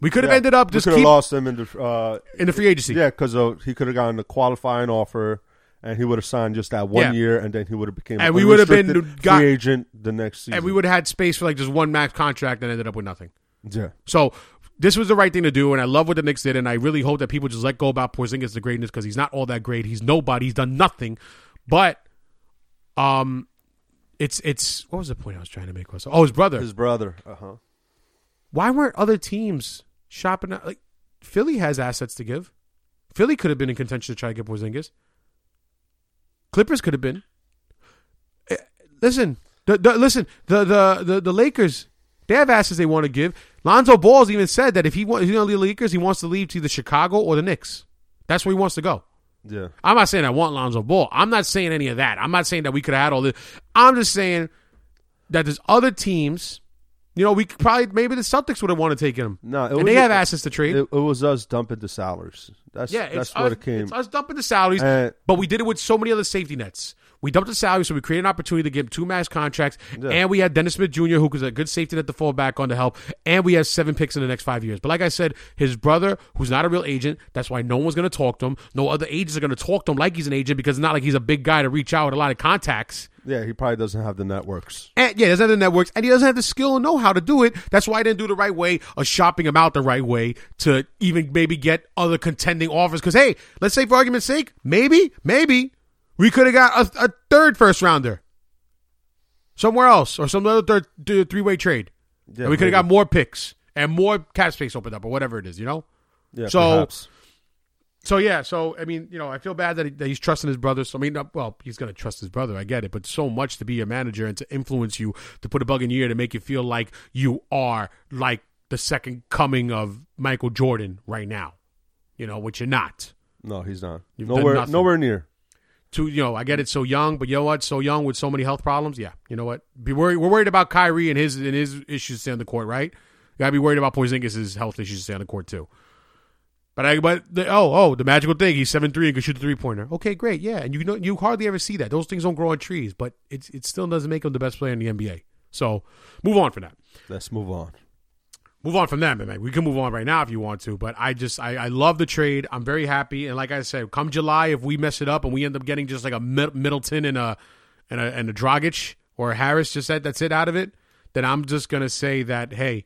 We could have yeah, ended up just keep... We could have lost him in the, uh, in the free agency. Yeah, because uh, he could have gotten a qualifying offer, and he would have signed just that one yeah. year, and then he would have became and a we restricted been, got, free agent the next season. And we would have had space for like just one max contract and ended up with nothing. Yeah. So this was the right thing to do, and I love what the Knicks did, and I really hope that people just let go about Porziņģis' greatness, because he's not all that great. He's nobody. He's done nothing. But um, it's... it's what was the point I was trying to make? Oh, his brother. His brother. Uh-huh. Why weren't other teams... shopping out, like Philly has assets to give. Philly could have been in contention to try to get Porziņģis. Clippers could have been. Listen, the, the, listen, the, the the the Lakers, they have assets they want to give. Lonzo Ball's even said that if he wants, you know, the Lakers, he wants to leave to either Chicago or the Knicks. That's where he wants to go. Yeah, I'm not saying I want Lonzo Ball. I'm not saying any of that. I'm not saying that we could have had all this. I'm just saying that there's other teams. You know, we could probably, maybe the Celtics would have wanted to take him. No, it and they have assets to trade. It, it was us dumping the salaries. That's yeah, that's us, what it came. It's us dumping the salaries, and, but we did it with so many other safety nets. We dumped the salaries, so we created an opportunity to give him two max contracts, yeah. and we had Dennis Smith Junior, who was a good safety net to fall back on to help, and we have seven picks in the next five years. But like I said, his brother, who's not a real agent, that's why no one's going to talk to him. No other agents are going to talk to him like he's an agent, because it's not like he's a big guy to reach out with a lot of contacts. Yeah, he probably doesn't have the networks. And, yeah, he doesn't have the networks, and he doesn't have the skill and know-how to do it. That's why I didn't do the right way or shopping him out the right way to even maybe get other contending offers. Because, hey, let's say for argument's sake, maybe, maybe we could have got a, a third first-rounder somewhere else or some other third, th- three-way trade. Yeah, and we could have got more picks and more cap space opened up or whatever it is, you know? Yeah, so, perhaps. So, yeah, so, I mean, you know, I feel bad that, he, that he's trusting his brother. So, I mean, well, he's going to trust his brother. I get it. But so much to be a manager and to influence you, to put a bug in your ear, to make you feel like you are like the second coming of Michael Jordan right now, you know, which you're not. No, he's not. You've nowhere, nowhere near. To, you know, I get it, so young, but you know what? So young with so many health problems. Yeah, you know what? Be worried. We're worried about Kyrie and his and his issues to stay on the court, right? You gotta be worried about Porzingis' health issues to stay on the court too. But I, but the, oh, oh, the magical thing. He's seven three and can shoot a three pointer. Okay, great, yeah. And you know, you hardly ever see that. Those things don't grow on trees. But it it still doesn't make him the best player in the N B A. So move on from that. Let's move on. Move on from that, man. We can move on right now if you want to. But I just, I, I love the trade. I'm very happy. And like I said, come July, if we mess it up and we end up getting just like a Middleton and a and a, and a Dragic or a Harris, just that that's it out of it, then I'm just going to say that, hey,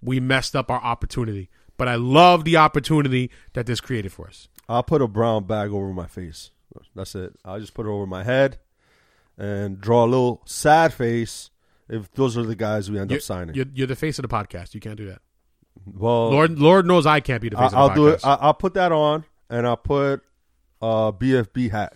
we messed up our opportunity. But I love the opportunity that this created for us. I'll put a brown bag over my face. That's it. I'll just put it over my head and draw a little sad face. If those are the guys we end you're, up signing, you're, you're the face of the podcast. You can't do that. Well, Lord, Lord knows I can't be the face I, of the I'll podcast. I'll do it. I, I'll put that on, and I'll put a uh, B F B hat.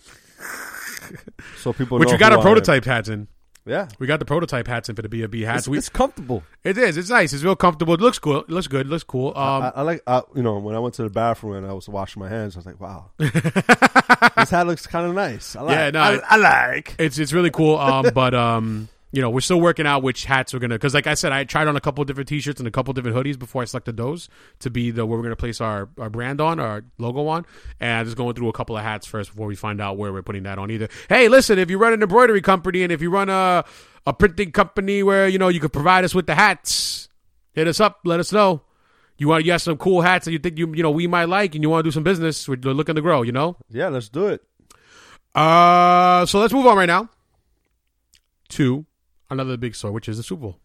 So people, which know we got our prototype hats in. Yeah, we got the prototype hats in for the B F B hats. It's, we, it's comfortable. It is. It's nice. It's real comfortable. It looks cool. It looks good. It looks cool. Um, I, I like. I, you know, when I went to the bathroom and I was washing my hands, I was like, wow, this hat looks kind of nice. I like. Yeah, no, I, it, I like. It's it's really cool. Um, but um. You know, we're still working out which hats we're going to... Because like I said, I tried on a couple of different T-shirts and a couple of different hoodies before I selected those to be the where we're going to place our, our brand on, our logo on. And I'm just going through a couple of hats first before we find out where we're putting that on either. Hey, listen, if you run an embroidery company and if you run a, a printing company where, you know, you could provide us with the hats, hit us up, let us know. You want you have some cool hats that you think, you you know, we might like and you want to do some business. We're looking to grow, you know? Yeah, let's do it. Uh, So let's move on right now to... another big story, which is the Super Bowl.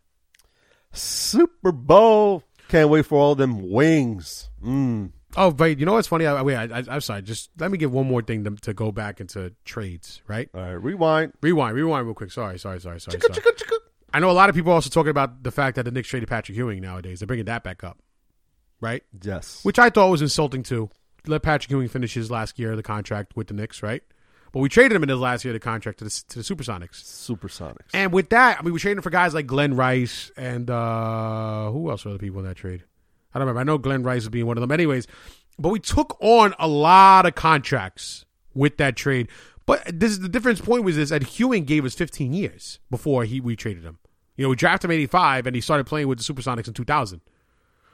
Super Bowl. Can't wait for all them wings. Mm. Oh, but you know what's funny? I, wait, I, I, I'm sorry. Just let me give one more thing to, to go back into trades, right? All right, rewind. Rewind, rewind real quick. Sorry, sorry, sorry, sorry. Chicka, sorry. Chicka, chicka. I know a lot of people are also talking about the fact that the Knicks traded Patrick Ewing nowadays. They're bringing that back up, right? Yes. Which I thought was insulting, too. Let Patrick Ewing finish his last year of the contract with the Knicks, right? But we traded him in his last year of the contract to the, to the Supersonics. Supersonics. And with that, I mean, we traded him for guys like Glenn Rice and uh, who else were the people in that trade? I don't remember. I know Glenn Rice was being one of them anyways. But we took on a lot of contracts with that trade. But this is the difference point was this, that Ewing gave us fifteen years before he we traded him. You know, we drafted him in eighty-five, and he started playing with the Supersonics in two thousand.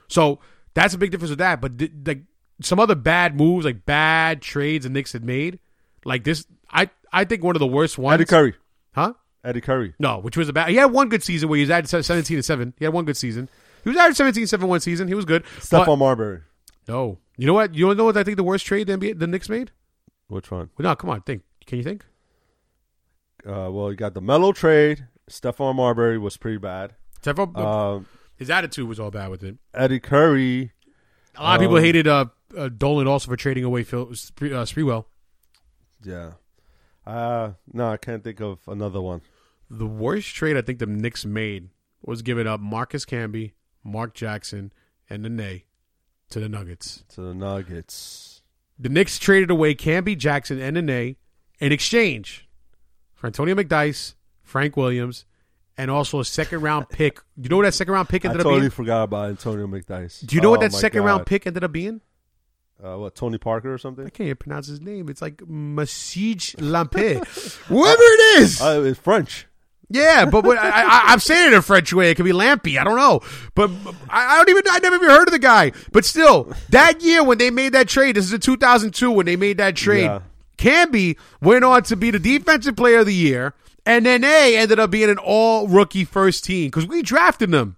So that's a big difference with that. But th- like some other bad moves, like bad trades the Knicks had made, like this, I I think one of the worst ones. Eddie Curry. Huh? Eddie Curry. No, which was a bad. He had one good season where he was at seventeen and seven. He had one good season. He was at seventeen and seven one season. He was good. Stephon Marbury. No. You know what? You know what I think the worst trade the N B A, the Knicks made? Which one? No, come on. Think. Can you think? Uh, well, you got the Melo trade. Stephon Marbury was pretty bad. Stephon, um, his attitude was all bad with it. Eddie Curry. A lot um, of people hated uh, uh, Dolan also for trading away Phil, uh, Sprewell. Yeah. Uh, no, I can't think of another one. The worst trade I think the Knicks made was giving up Marcus Camby, Mark Jackson, and Nene to the Nuggets. To the Nuggets. The Knicks traded away Camby, Jackson, and Nene in exchange for Antonio McDyess, Frank Williams, and also a second-round pick. Do you know what that second-round pick ended I up totally being? I totally forgot about Antonio McDyess. Do you know oh, what that second-round pick ended up being? Uh, what, Tony Parker or something? I can't even pronounce his name. It's like Masij Lampe. Whatever it is. Uh, it's French. Yeah, but what, I, I, I'm saying it in a French way. It could be Lampe. I don't know. But I, I don't even, I never even heard of the guy. But still, that year when they made that trade, this is in two thousand two when they made that trade, yeah. Camby went on to be the defensive player of the year, and then they ended up being an all-rookie first team because we drafted them.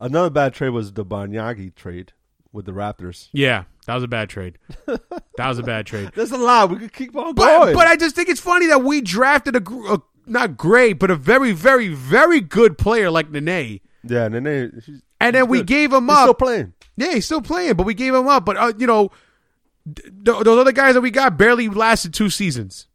Another bad trade was the Banyagi trade with the Raptors. Yeah. That was a bad trade. That was a bad trade. There's a lot. We could keep on but, going. But I just think it's funny that we drafted a, a not great, but a very, very, very good player like Nene. Yeah, Nene. She's, and then we good. gave him he's up. He's still playing. Yeah, he's still playing, but we gave him up. But, uh, you know, th- th- those other guys that we got barely lasted two seasons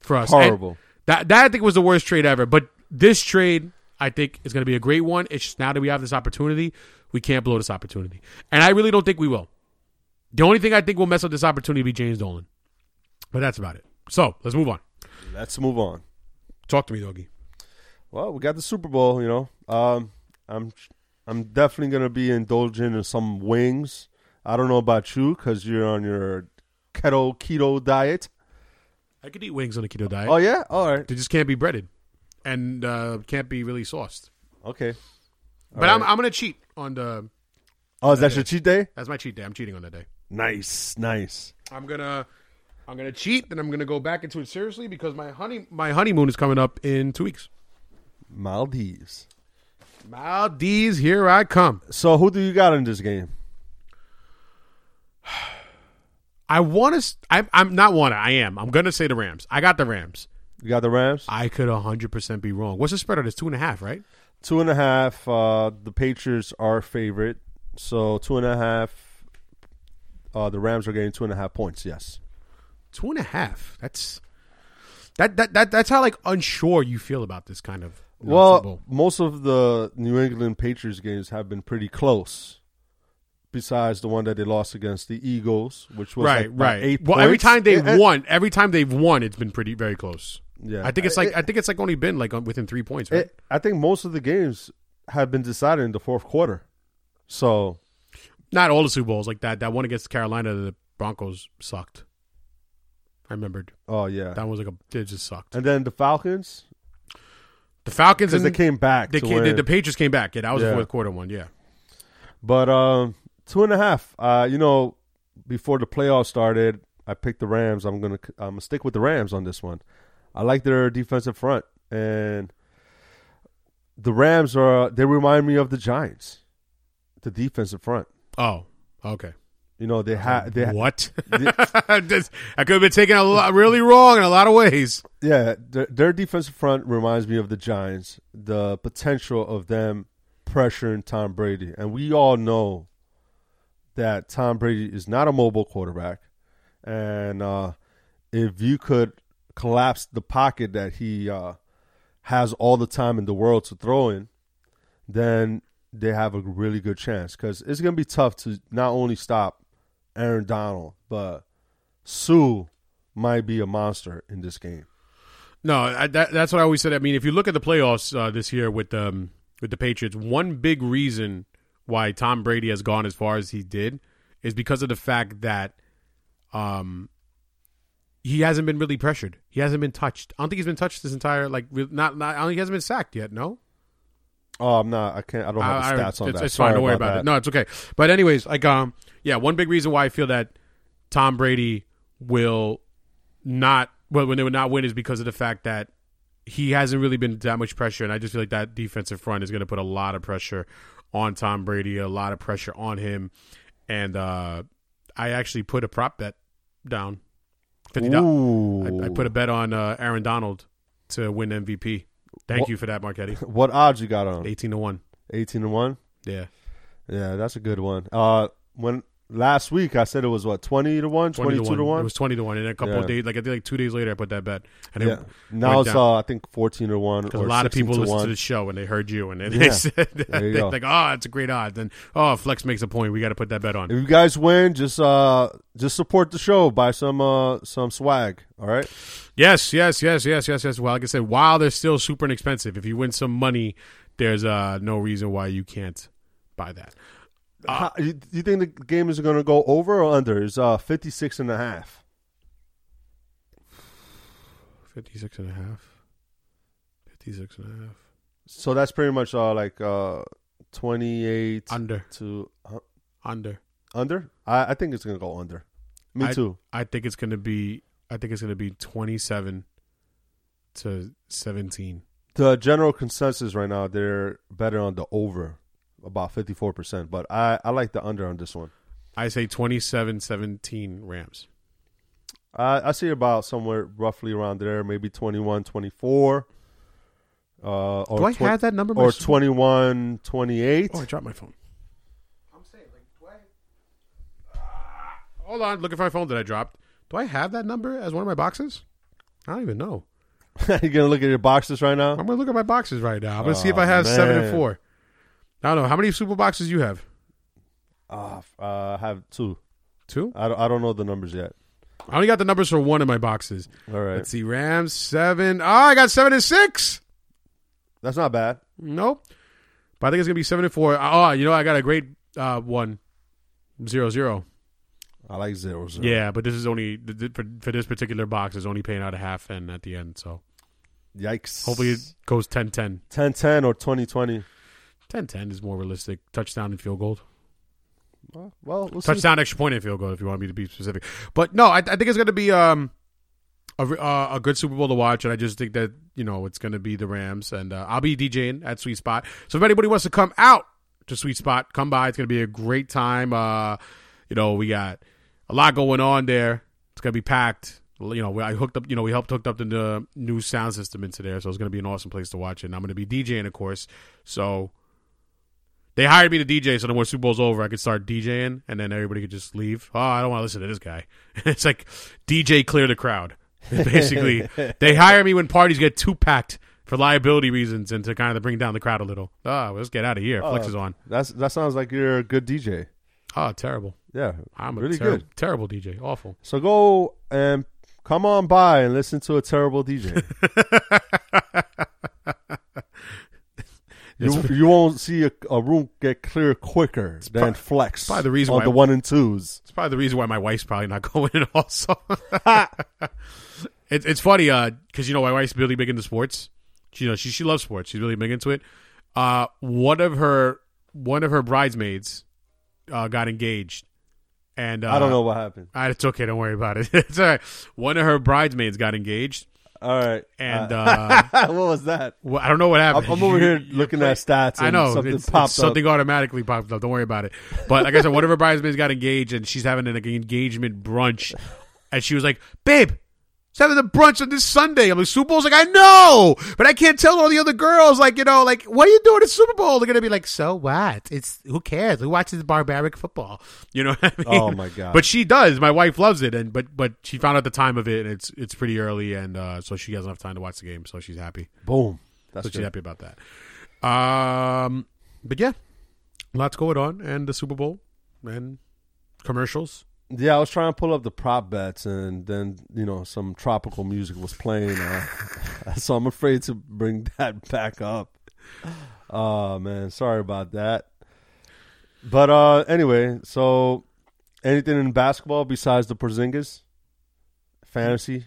for us. Horrible. And that, that, I think, was the worst trade ever. But this trade, I think, is going to be a great one. It's just now that we have this opportunity, we can't blow this opportunity. And I really don't think we will. The only thing I think will mess up this opportunity will be James Dolan. But that's about it. So, let's move on. Let's move on. Talk to me, Doggy. Well, we got the Super Bowl, you know. Um, I'm I'm definitely going to be indulging in some wings. I don't know about you because you're on your keto keto diet. I could eat wings on a keto diet. Oh, yeah? All right. They just can't be breaded and uh, can't be really sauced. Okay. All but right. I'm I'm going to cheat on the... Oh, is that, that your is. cheat day? That's my cheat day. I'm cheating on that day. Nice, nice. I'm going to... I'm going to cheat, and I'm going to go back into it seriously because my honey, my honeymoon is coming up in two weeks. Maldives. Maldives, here I come. So who do you got in this game? I want to – I'm not want to. I am. I'm going to say the Rams. I got the Rams. You got the Rams? I could one hundred percent be wrong. What's the spread on this? Two and a half, right? Two and a half. Uh, the Patriots are favorite. So two and a half. Uh, the Rams are getting two and a half points, yes. Two and a half. That's that that that that's how like unsure you feel about this kind of you know, well. Football. Most of the New England Patriots games have been pretty close, besides the one that they lost against the Eagles, which was right, like right. Eight well, points. every time they've it, won, every time they've won, it's been pretty very close. Yeah, I think it's like it, I think it's like only been like within three points. Right? It, I think most of the games have been decided in the fourth quarter. So, not all the Super Bowls like that. That one against Carolina, the Broncos sucked. I remembered. Oh, yeah. That was like a... It just sucked. And then the Falcons? The Falcons... Because they came back. They came, the, the Patriots came back. Yeah, that was yeah. the fourth quarter one, yeah. But um, two and a half. Uh, you know, before the playoffs started, I picked the Rams. I'm going to I'm gonna stick with the Rams on this one. I like their defensive front. And the Rams are... They remind me of the Giants. The defensive front. Oh, okay. You know, they had... They ha- what? They- I could have been taken a lot, really wrong in a lot of ways. Yeah, their, their defensive front reminds me of the Giants, the potential of them pressuring Tom Brady. And we all know that Tom Brady is not a mobile quarterback. And uh, if you could collapse the pocket that he uh, has all the time in the world to throw in, then they have a really good chance. Because it's going to be tough to not only stop Aaron Donald, but Sue might be a monster in this game. No, I, that, that's what I always said. I mean, if you look at the playoffs uh, this year with um, with the Patriots, one big reason why Tom Brady has gone as far as he did is because of the fact that um, he hasn't been really pressured. He hasn't been touched. I don't think he's been touched this entire like not. not I don't think he hasn't been sacked yet. No. Oh, I'm not. I can't. I don't have the stats I, I, on it's, that. It's fine. Don't worry about, about it. No, it's okay. But anyways, like um, yeah, one big reason why I feel that Tom Brady will not, well, when they would not win is because of the fact that he hasn't really been that much pressure, and I just feel like that defensive front is going to put a lot of pressure on Tom Brady, a lot of pressure on him, and uh, I actually put a prop bet down. fifty dollars. I, I put a bet on uh, Aaron Donald to win M V P. Thank what, you for that, Mark Eddie. What odds you got on? eighteen to one eighteen to one Yeah. Yeah, that's a good one. Uh, when last week I said it was what, twenty to one twenty-two to one It was twenty to one And a couple yeah. of days, like I think like two days later I put that bet. And it yeah. Now it's uh, I think fourteen to one Because a lot of people to listened to the show and they heard you and they, yeah. they said that they like, oh, it's a great odds. And oh, Flex makes a point. We gotta put that bet on. If you guys win, just uh just support the show, buy some uh some swag. All right. Yes, yes, yes, yes, yes, yes. Well, like I said, while they're still super inexpensive, if you win some money, there's uh, no reason why you can't buy that. Uh, How, you think the game is going to go over or under? It's uh, fifty-six and a half fifty-six and a half fifty-six and a half So that's pretty much uh, like uh, twenty-eight Under. To, uh, under. Under? I, I think it's going to go under. Me I, too. I think it's going to be... I think it's going to be twenty-seven to seventeen The general consensus right now, they're better on the over, about fifty-four percent But I, I like the under on this one. I say twenty-seven seventeen Rams. Uh, I see about somewhere roughly around there, maybe twenty-one twenty-four Uh, or Do I tw- have that number? Or twenty-one twenty-eight Oh, I dropped my phone. I'm saying, like, do I... Uh, hold on, looking for my phone that I dropped. Do I have that number as one of my boxes? I don't even know. You're going to look at your boxes right now? I'm going to look at my boxes right now. I'm going to oh, see if I have man. seven and four. I don't know. How many Super boxes do you have? Uh, uh, I have two. Two? I don't, I don't know the numbers yet. I only got the numbers for one of my boxes. All right. Let's see. Rams, seven. Oh, I got seven and six. That's not bad. Nope. But I think it's going to be seven and four. Oh, you know, I got a great uh, one. Zero, zero. I like zero, zero. Yeah, but this is only, for, for this particular box, is only paying out a half and at the end, so. Yikes. Hopefully it goes ten ten. ten ten or twenty twenty. ten ten is more realistic. Touchdown and field goal. Well, well we'll touchdown, see. Extra point, and field goal if you want me to be specific. But no, I, I think it's going to be um, a, uh, a good Super Bowl to watch, and I just think that, you know, it's going to be the Rams, and uh, I'll be DJing at Sweet Spot. So if anybody wants to come out to Sweet Spot, come by. It's going to be a great time. Uh, you know, we got a lot going on there. It's going to be packed. You know, I hooked up, you know, we helped hooked up the new sound system into there, so it's going to be an awesome place to watch it. And I'm going to be DJing, of course, so... They hired me to D J, so then when Super Bowl's over, I could start DJing, and then everybody could just leave. Oh, I don't want to listen to this guy. It's like, D J clear the crowd. It's basically, they hire me when parties get too packed for liability reasons and to kind of bring down the crowd a little. Oh, let's get out of here. Uh, Flex is on. That's, that sounds like you're a good D J. Oh, terrible. Yeah, I'm a really ter- good. Terrible D J. Awful. So go and come on by and listen to a terrible D J. You, you won't see a, a room get clear quicker than probably, Flex probably the reason on why, the one and twos. It's probably the reason why my wife's probably not going in also. it, it's funny because, uh, you know, my wife's really big into sports. She, you know, she she loves sports. She's really big into it. Uh, one of her one of her bridesmaids uh, got engaged. and uh, I don't know what happened. I, it's okay. Don't worry about it. It's all right. One of her bridesmaids got engaged. All right. And uh, uh, what was that? Well, I don't know what happened. I'm over here looking at stats. And I know. Something it's, popped it's something up. Automatically popped up. Don't worry about it. But like I said, one of her bridesmaids got engaged, and she's having an like, engagement brunch. And she was like, babe, it's having a brunch on this Sunday. I'm like, Super Bowl's like, I know, but I can't tell all the other girls. Like, you know, like, what are you doing at Super Bowl? They're going to be like, so what? It's who cares? Who watches barbaric football? You know what I mean? Oh, my God. But she does. My wife loves it. And But but she found out the time of it, and it's it's pretty early, and uh, so she doesn't have time to watch the game, so she's happy. Boom. That's so good. She's happy about that. Um, But, yeah, lots going on, and the Super Bowl, and commercials. Yeah, I was trying to pull up the prop bets, and then, you know, some tropical music was playing, uh, so I'm afraid to bring that back up. Oh, man, sorry about that. But uh, anyway, so anything in basketball besides the Porziņģis fantasy?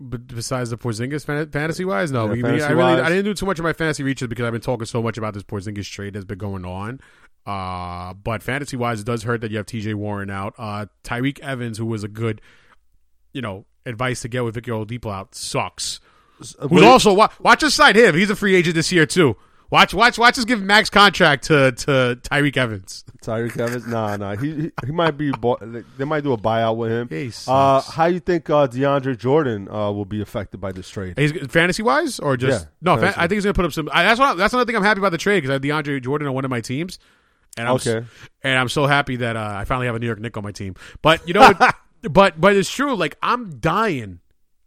But besides the Porziņģis fan- fantasy-wise? No, yeah, we, fantasy-wise. I really I didn't do too much of my fantasy reaches because I've been talking so much about this Porziņģis trade that's been going on. Uh, but fantasy-wise, it does hurt that you have T J Warren out. Uh, Tyreek Evans, who was a good, you know, advice to get with Victor Oladipo out, sucks. Who's Wait. also wa- watch us sign him. He's a free agent this year too. Watch, watch, watch us give max contract to to Tyreek Evans. Tyreek Evans, nah, nah. He he, he might be. Bought, they might do a buyout with him. Yeah, he sucks. Uh, how you think uh, DeAndre Jordan uh, will be affected by this trade? He's fantasy-wise or just yeah, no? Fan- I think he's gonna put up some. I, that's what. I, that's another thing I'm happy about the trade because I have DeAndre Jordan on one of my teams. And I'm, okay. and I'm so happy that uh, I finally have a New York Knick on my team. But, you know, but but it's true. Like, I'm dying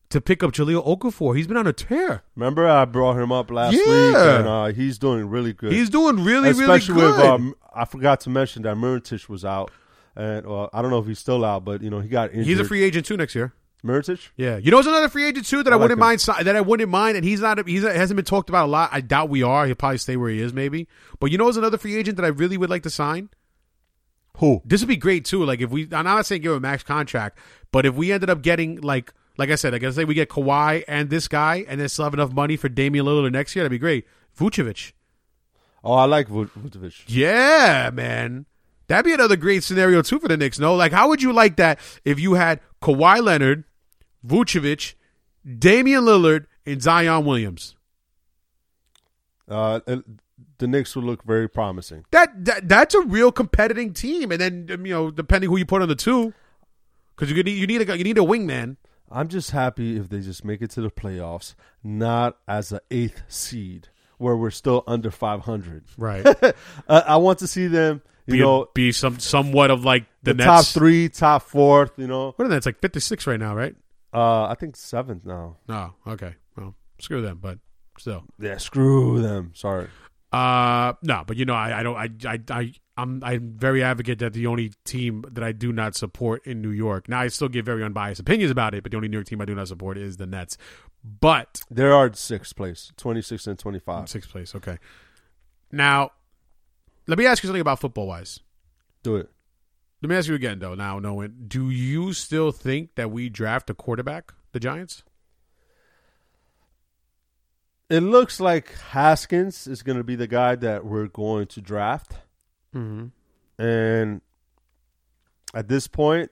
to pick up Jahlil Okafor. He's been on a tear. Remember I brought him up last yeah. week, and uh, he's doing really good. He's doing really, Especially really good. Especially with, um, I forgot to mention that Mirotić was out. and uh, I don't know if he's still out, but, you know, he got injured. He's a free agent, too, next year. Mirotić? Yeah. You know, it's another free agent, too, that I, I like wouldn't him. mind. That I wouldn't mind, and he's not. He's not, hasn't been talked about a lot. I doubt we are. He'll probably stay where he is, maybe. But you know, it's another free agent that I really would like to sign. Who? This would be great, too. Like, if we, I'm not saying give a max contract, but if we ended up getting, like, like I said, like I say we get Kawhi and this guy, and then still have enough money for Damian Lillard next year, that'd be great. Vucevic. Oh, I like Vucevic. Yeah, man. That'd be another great scenario, too, for the Knicks, no? Like, how would you like that if you had Kawhi Leonard, Vucevic, Damian Lillard, and Zion Williams? Uh, the Knicks would look very promising. That, that that's a real competitive team, and then, you know, depending who you put on the two, because you need you need a you need a wingman. I'm just happy if they just make it to the playoffs, not as an eighth seed where we're still under five hundred. Right. uh, I want to see them. You be, know, be some somewhat of like the, the top three, top fourth. You know, what are that's like fifty-six right now, right? Uh, I think seventh now. Oh, okay. Well, screw them, but still, yeah, screw them. Sorry. Uh, no, but you know, I, I don't. I, I, I, I'm, I'm very advocate that the only team that I do not support in New York. Now, I still give very unbiased opinions about it, but the only New York team I do not support is the Nets. But there are sixth place, twenty-six and twenty-five. Sixth place, okay. Now. Let me ask you something about football-wise. Do it. Let me ask you again, though, now knowing. Do you still think that we draft a quarterback, the Giants? It looks like Haskins is going to be the guy that we're going to draft. Mm-hmm. And at this point,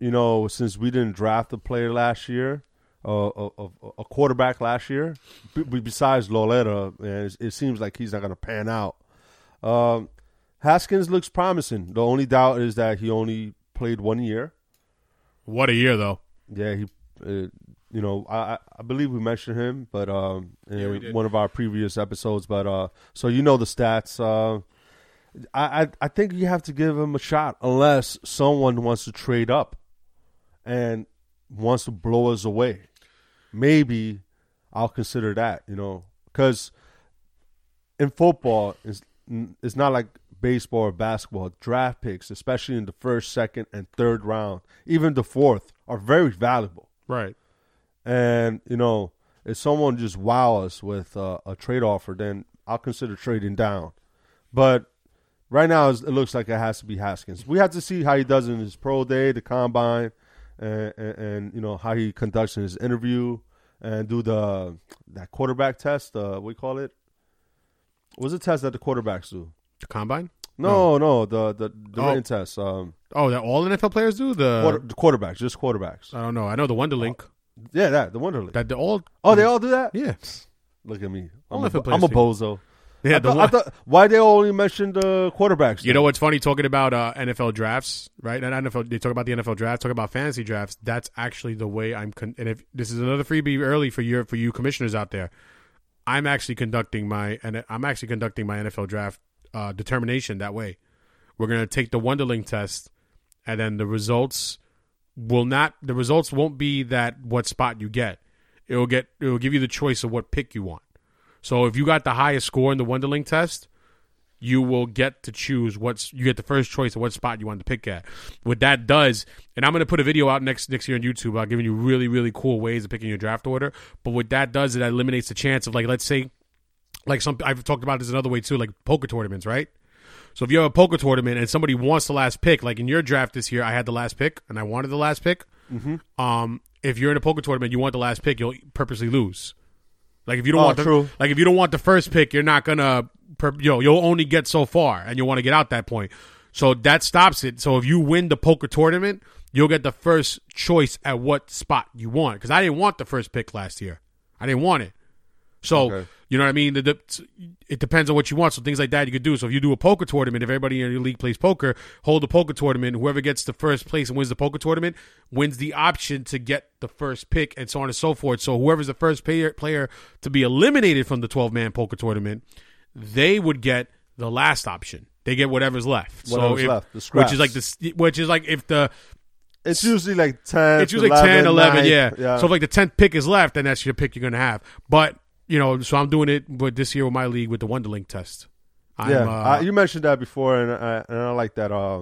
you know, since we didn't draft a player last year, uh, a, a, a quarterback last year, b- besides Loletta, man, it, it seems like he's not going to pan out. Um, Haskins looks promising. The only doubt is that he only played one year. What a year, though. Yeah, he, uh, you know, I, I believe we mentioned him, but um, in yeah, one of our previous episodes. But uh, so you know the stats. Uh, I, I I think you have to give him a shot unless someone wants to trade up and wants to blow us away. Maybe I'll consider that, you know, because in football, it's, it's not like baseball or basketball. Draft picks, especially in the first, second, and third round, even the fourth, are very valuable. Right. And, you know, if someone just wow us with uh, a trade offer, then I'll consider trading down. But right now, it looks like it has to be Haskins. We have to see how he does in his pro day, the combine, and, and, and you know, how he conducts his interview and do the that quarterback test, uh, what do you call it? What's the test that the quarterbacks do? The combine? No, no, no the the, the oh. written test. Um, oh, that all N F L players do? The quarter, the quarterbacks, just quarterbacks. I don't know. I know the Wonderlink. Oh, yeah, that the Wonderlink. That the all. Oh, they all do that? Yeah. Look at me. I'm a, I'm a bozo. Yeah. I thought, the I thought, why they only mentioned the quarterbacks? Then? You know what's funny? Talking about uh, N F L drafts, right? And N F L, they talk about the N F L draft. Talk about fantasy drafts. That's actually the way I'm. Con- and if this is another freebie early for your for you commissioners out there. I'm actually conducting my and I'm actually conducting my N F L draft uh, determination that way. We're gonna take the Wonderling test, and then the results will not. The results won't be that what spot you get. It will get. It will give you the choice of what pick you want. So if you got the highest score in the Wonderling test, you will get to choose what's. You get the first choice of what spot you want to pick at. What that does, and I'm gonna put a video out next next year on YouTube about giving you really really cool ways of picking your draft order. But what that does is that eliminates the chance of like let's say, like some I've talked about this another way too, like poker tournaments, right? So if you have a poker tournament and somebody wants the last pick, like in your draft this year, I had the last pick and I wanted the last pick. Mm-hmm. Um, if you're in a poker tournament, you want the last pick, you'll purposely lose. Like if you don't oh, want the, true. like if you don't want the first pick, you're not gonna. Per, you know, you'll only get so far, and you'll want to get out that point. So that stops it. So if you win the poker tournament, you'll get the first choice at what spot you want. Because I didn't want the first pick last year. I didn't want it. So, okay. You know what I mean? The, the, it depends on what you want. So things like that you could do. So if you do a poker tournament, if everybody in your league plays poker, hold the poker tournament. Whoever gets the first place and wins the poker tournament wins the option to get the first pick and so on and so forth. So whoever's the first player, player to be eliminated from the twelve-man poker tournament, they would get the last option. They get whatever's left. Whatever's so if, left, the scraps. Which is like the, which is like if the. It's usually like ten. It's usually eleven, like ten, eleven, nine, yeah. yeah. So if like the tenth pick is left, then that's your pick you're gonna have. But you know, so I'm doing it. But this year with my league with the Wonderling test. I'm, yeah, uh, I, you mentioned that before, and I, and I like that. Uh,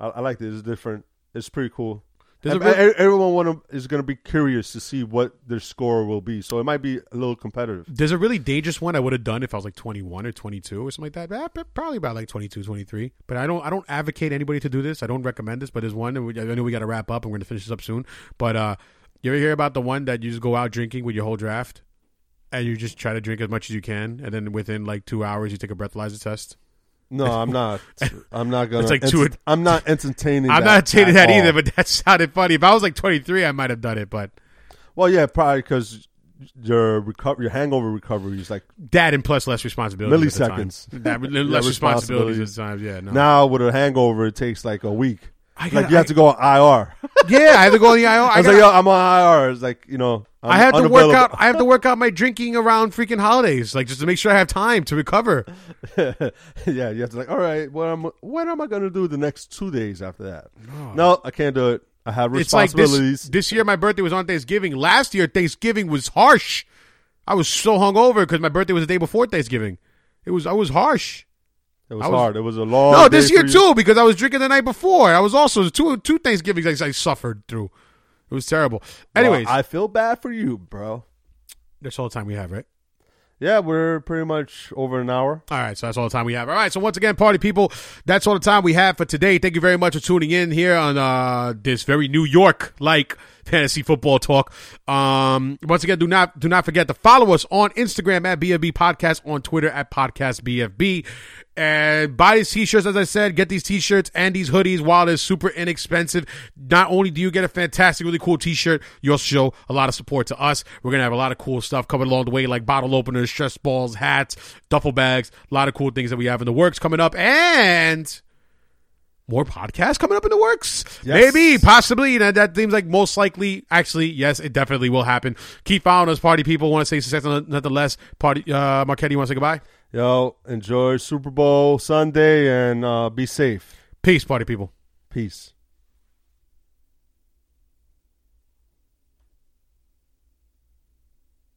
I, I like that. It's different. It's pretty cool. I, real, I, everyone wanna, is going to be curious to see what their score will be. So it might be a little competitive. There's a really dangerous one I would have done if I was like twenty-one or twenty-two or something like that. But probably about like twenty-two, twenty-three. But I don't I don't advocate anybody to do this. I don't recommend this. But there's one. And we, I know we got to wrap up. And we're going to finish this up soon. But uh, you ever hear about the one that you just go out drinking with your whole draft? And you just try to drink as much as you can. And then within like two hours, you take a breathalyzer test. No, I'm not. I'm not gonna. It's like two. Ent- I'm not entertaining. I'm that not entertaining that all. Either. But that sounded funny. If I was like twenty-three, I might have done it. But well, yeah, probably because your recover, your hangover recovery is like that, and plus less responsibility. Milliseconds. At the time. That, less yeah, responsibilities at times. Yeah. No. Now with a hangover, it takes like a week. Gotta, like you I, have to go on I R. Yeah, I have to go on the I R. I, I was gotta, like, yo, I'm on I R. It's like you know, I'm I have to work out. I have to work out my drinking around freaking holidays, like just to make sure I have time to recover. Yeah, you have to like, all right, what am what am I gonna do the next two days after that? No, no I can't do it. I have responsibilities. It's like this, this year, my birthday was on Thanksgiving. Last year, Thanksgiving was harsh. I was so hungover because my birthday was the day before Thanksgiving. It was I was harsh. It was, was hard. It was a long. No, this day year too, because I was drinking the night before. I was also two two Thanksgivings I, I suffered through. It was terrible. Anyways, well, I feel bad for you, bro. That's all the time we have, right? Yeah, we're pretty much over an hour. All right, so that's all the time we have. All right, so once again, party people, that's all the time we have for today. Thank you very much for tuning in here on uh, this very New York-like fantasy football talk. Um, once again, do not do not forget to follow us on Instagram at B F B Podcast, on Twitter at Podcast B F B, and buy these t-shirts. As I said, get these t-shirts and these hoodies while they're super inexpensive. Not only do you get a fantastic, really cool t-shirt, you also show a lot of support to us. We're gonna have a lot of cool stuff coming along the way, like bottle openers, stress balls, hats, duffel bags, a lot of cool things that we have in the works coming up, and more podcasts coming up in the works. Yes. Maybe, possibly. That, that seems like most likely. Actually, yes, it definitely will happen. Keep following us, party people. Want to say success nonetheless. Party, uh, Marquette, you want to say goodbye? Yo, enjoy Super Bowl Sunday and uh, be safe. Peace, party people. Peace.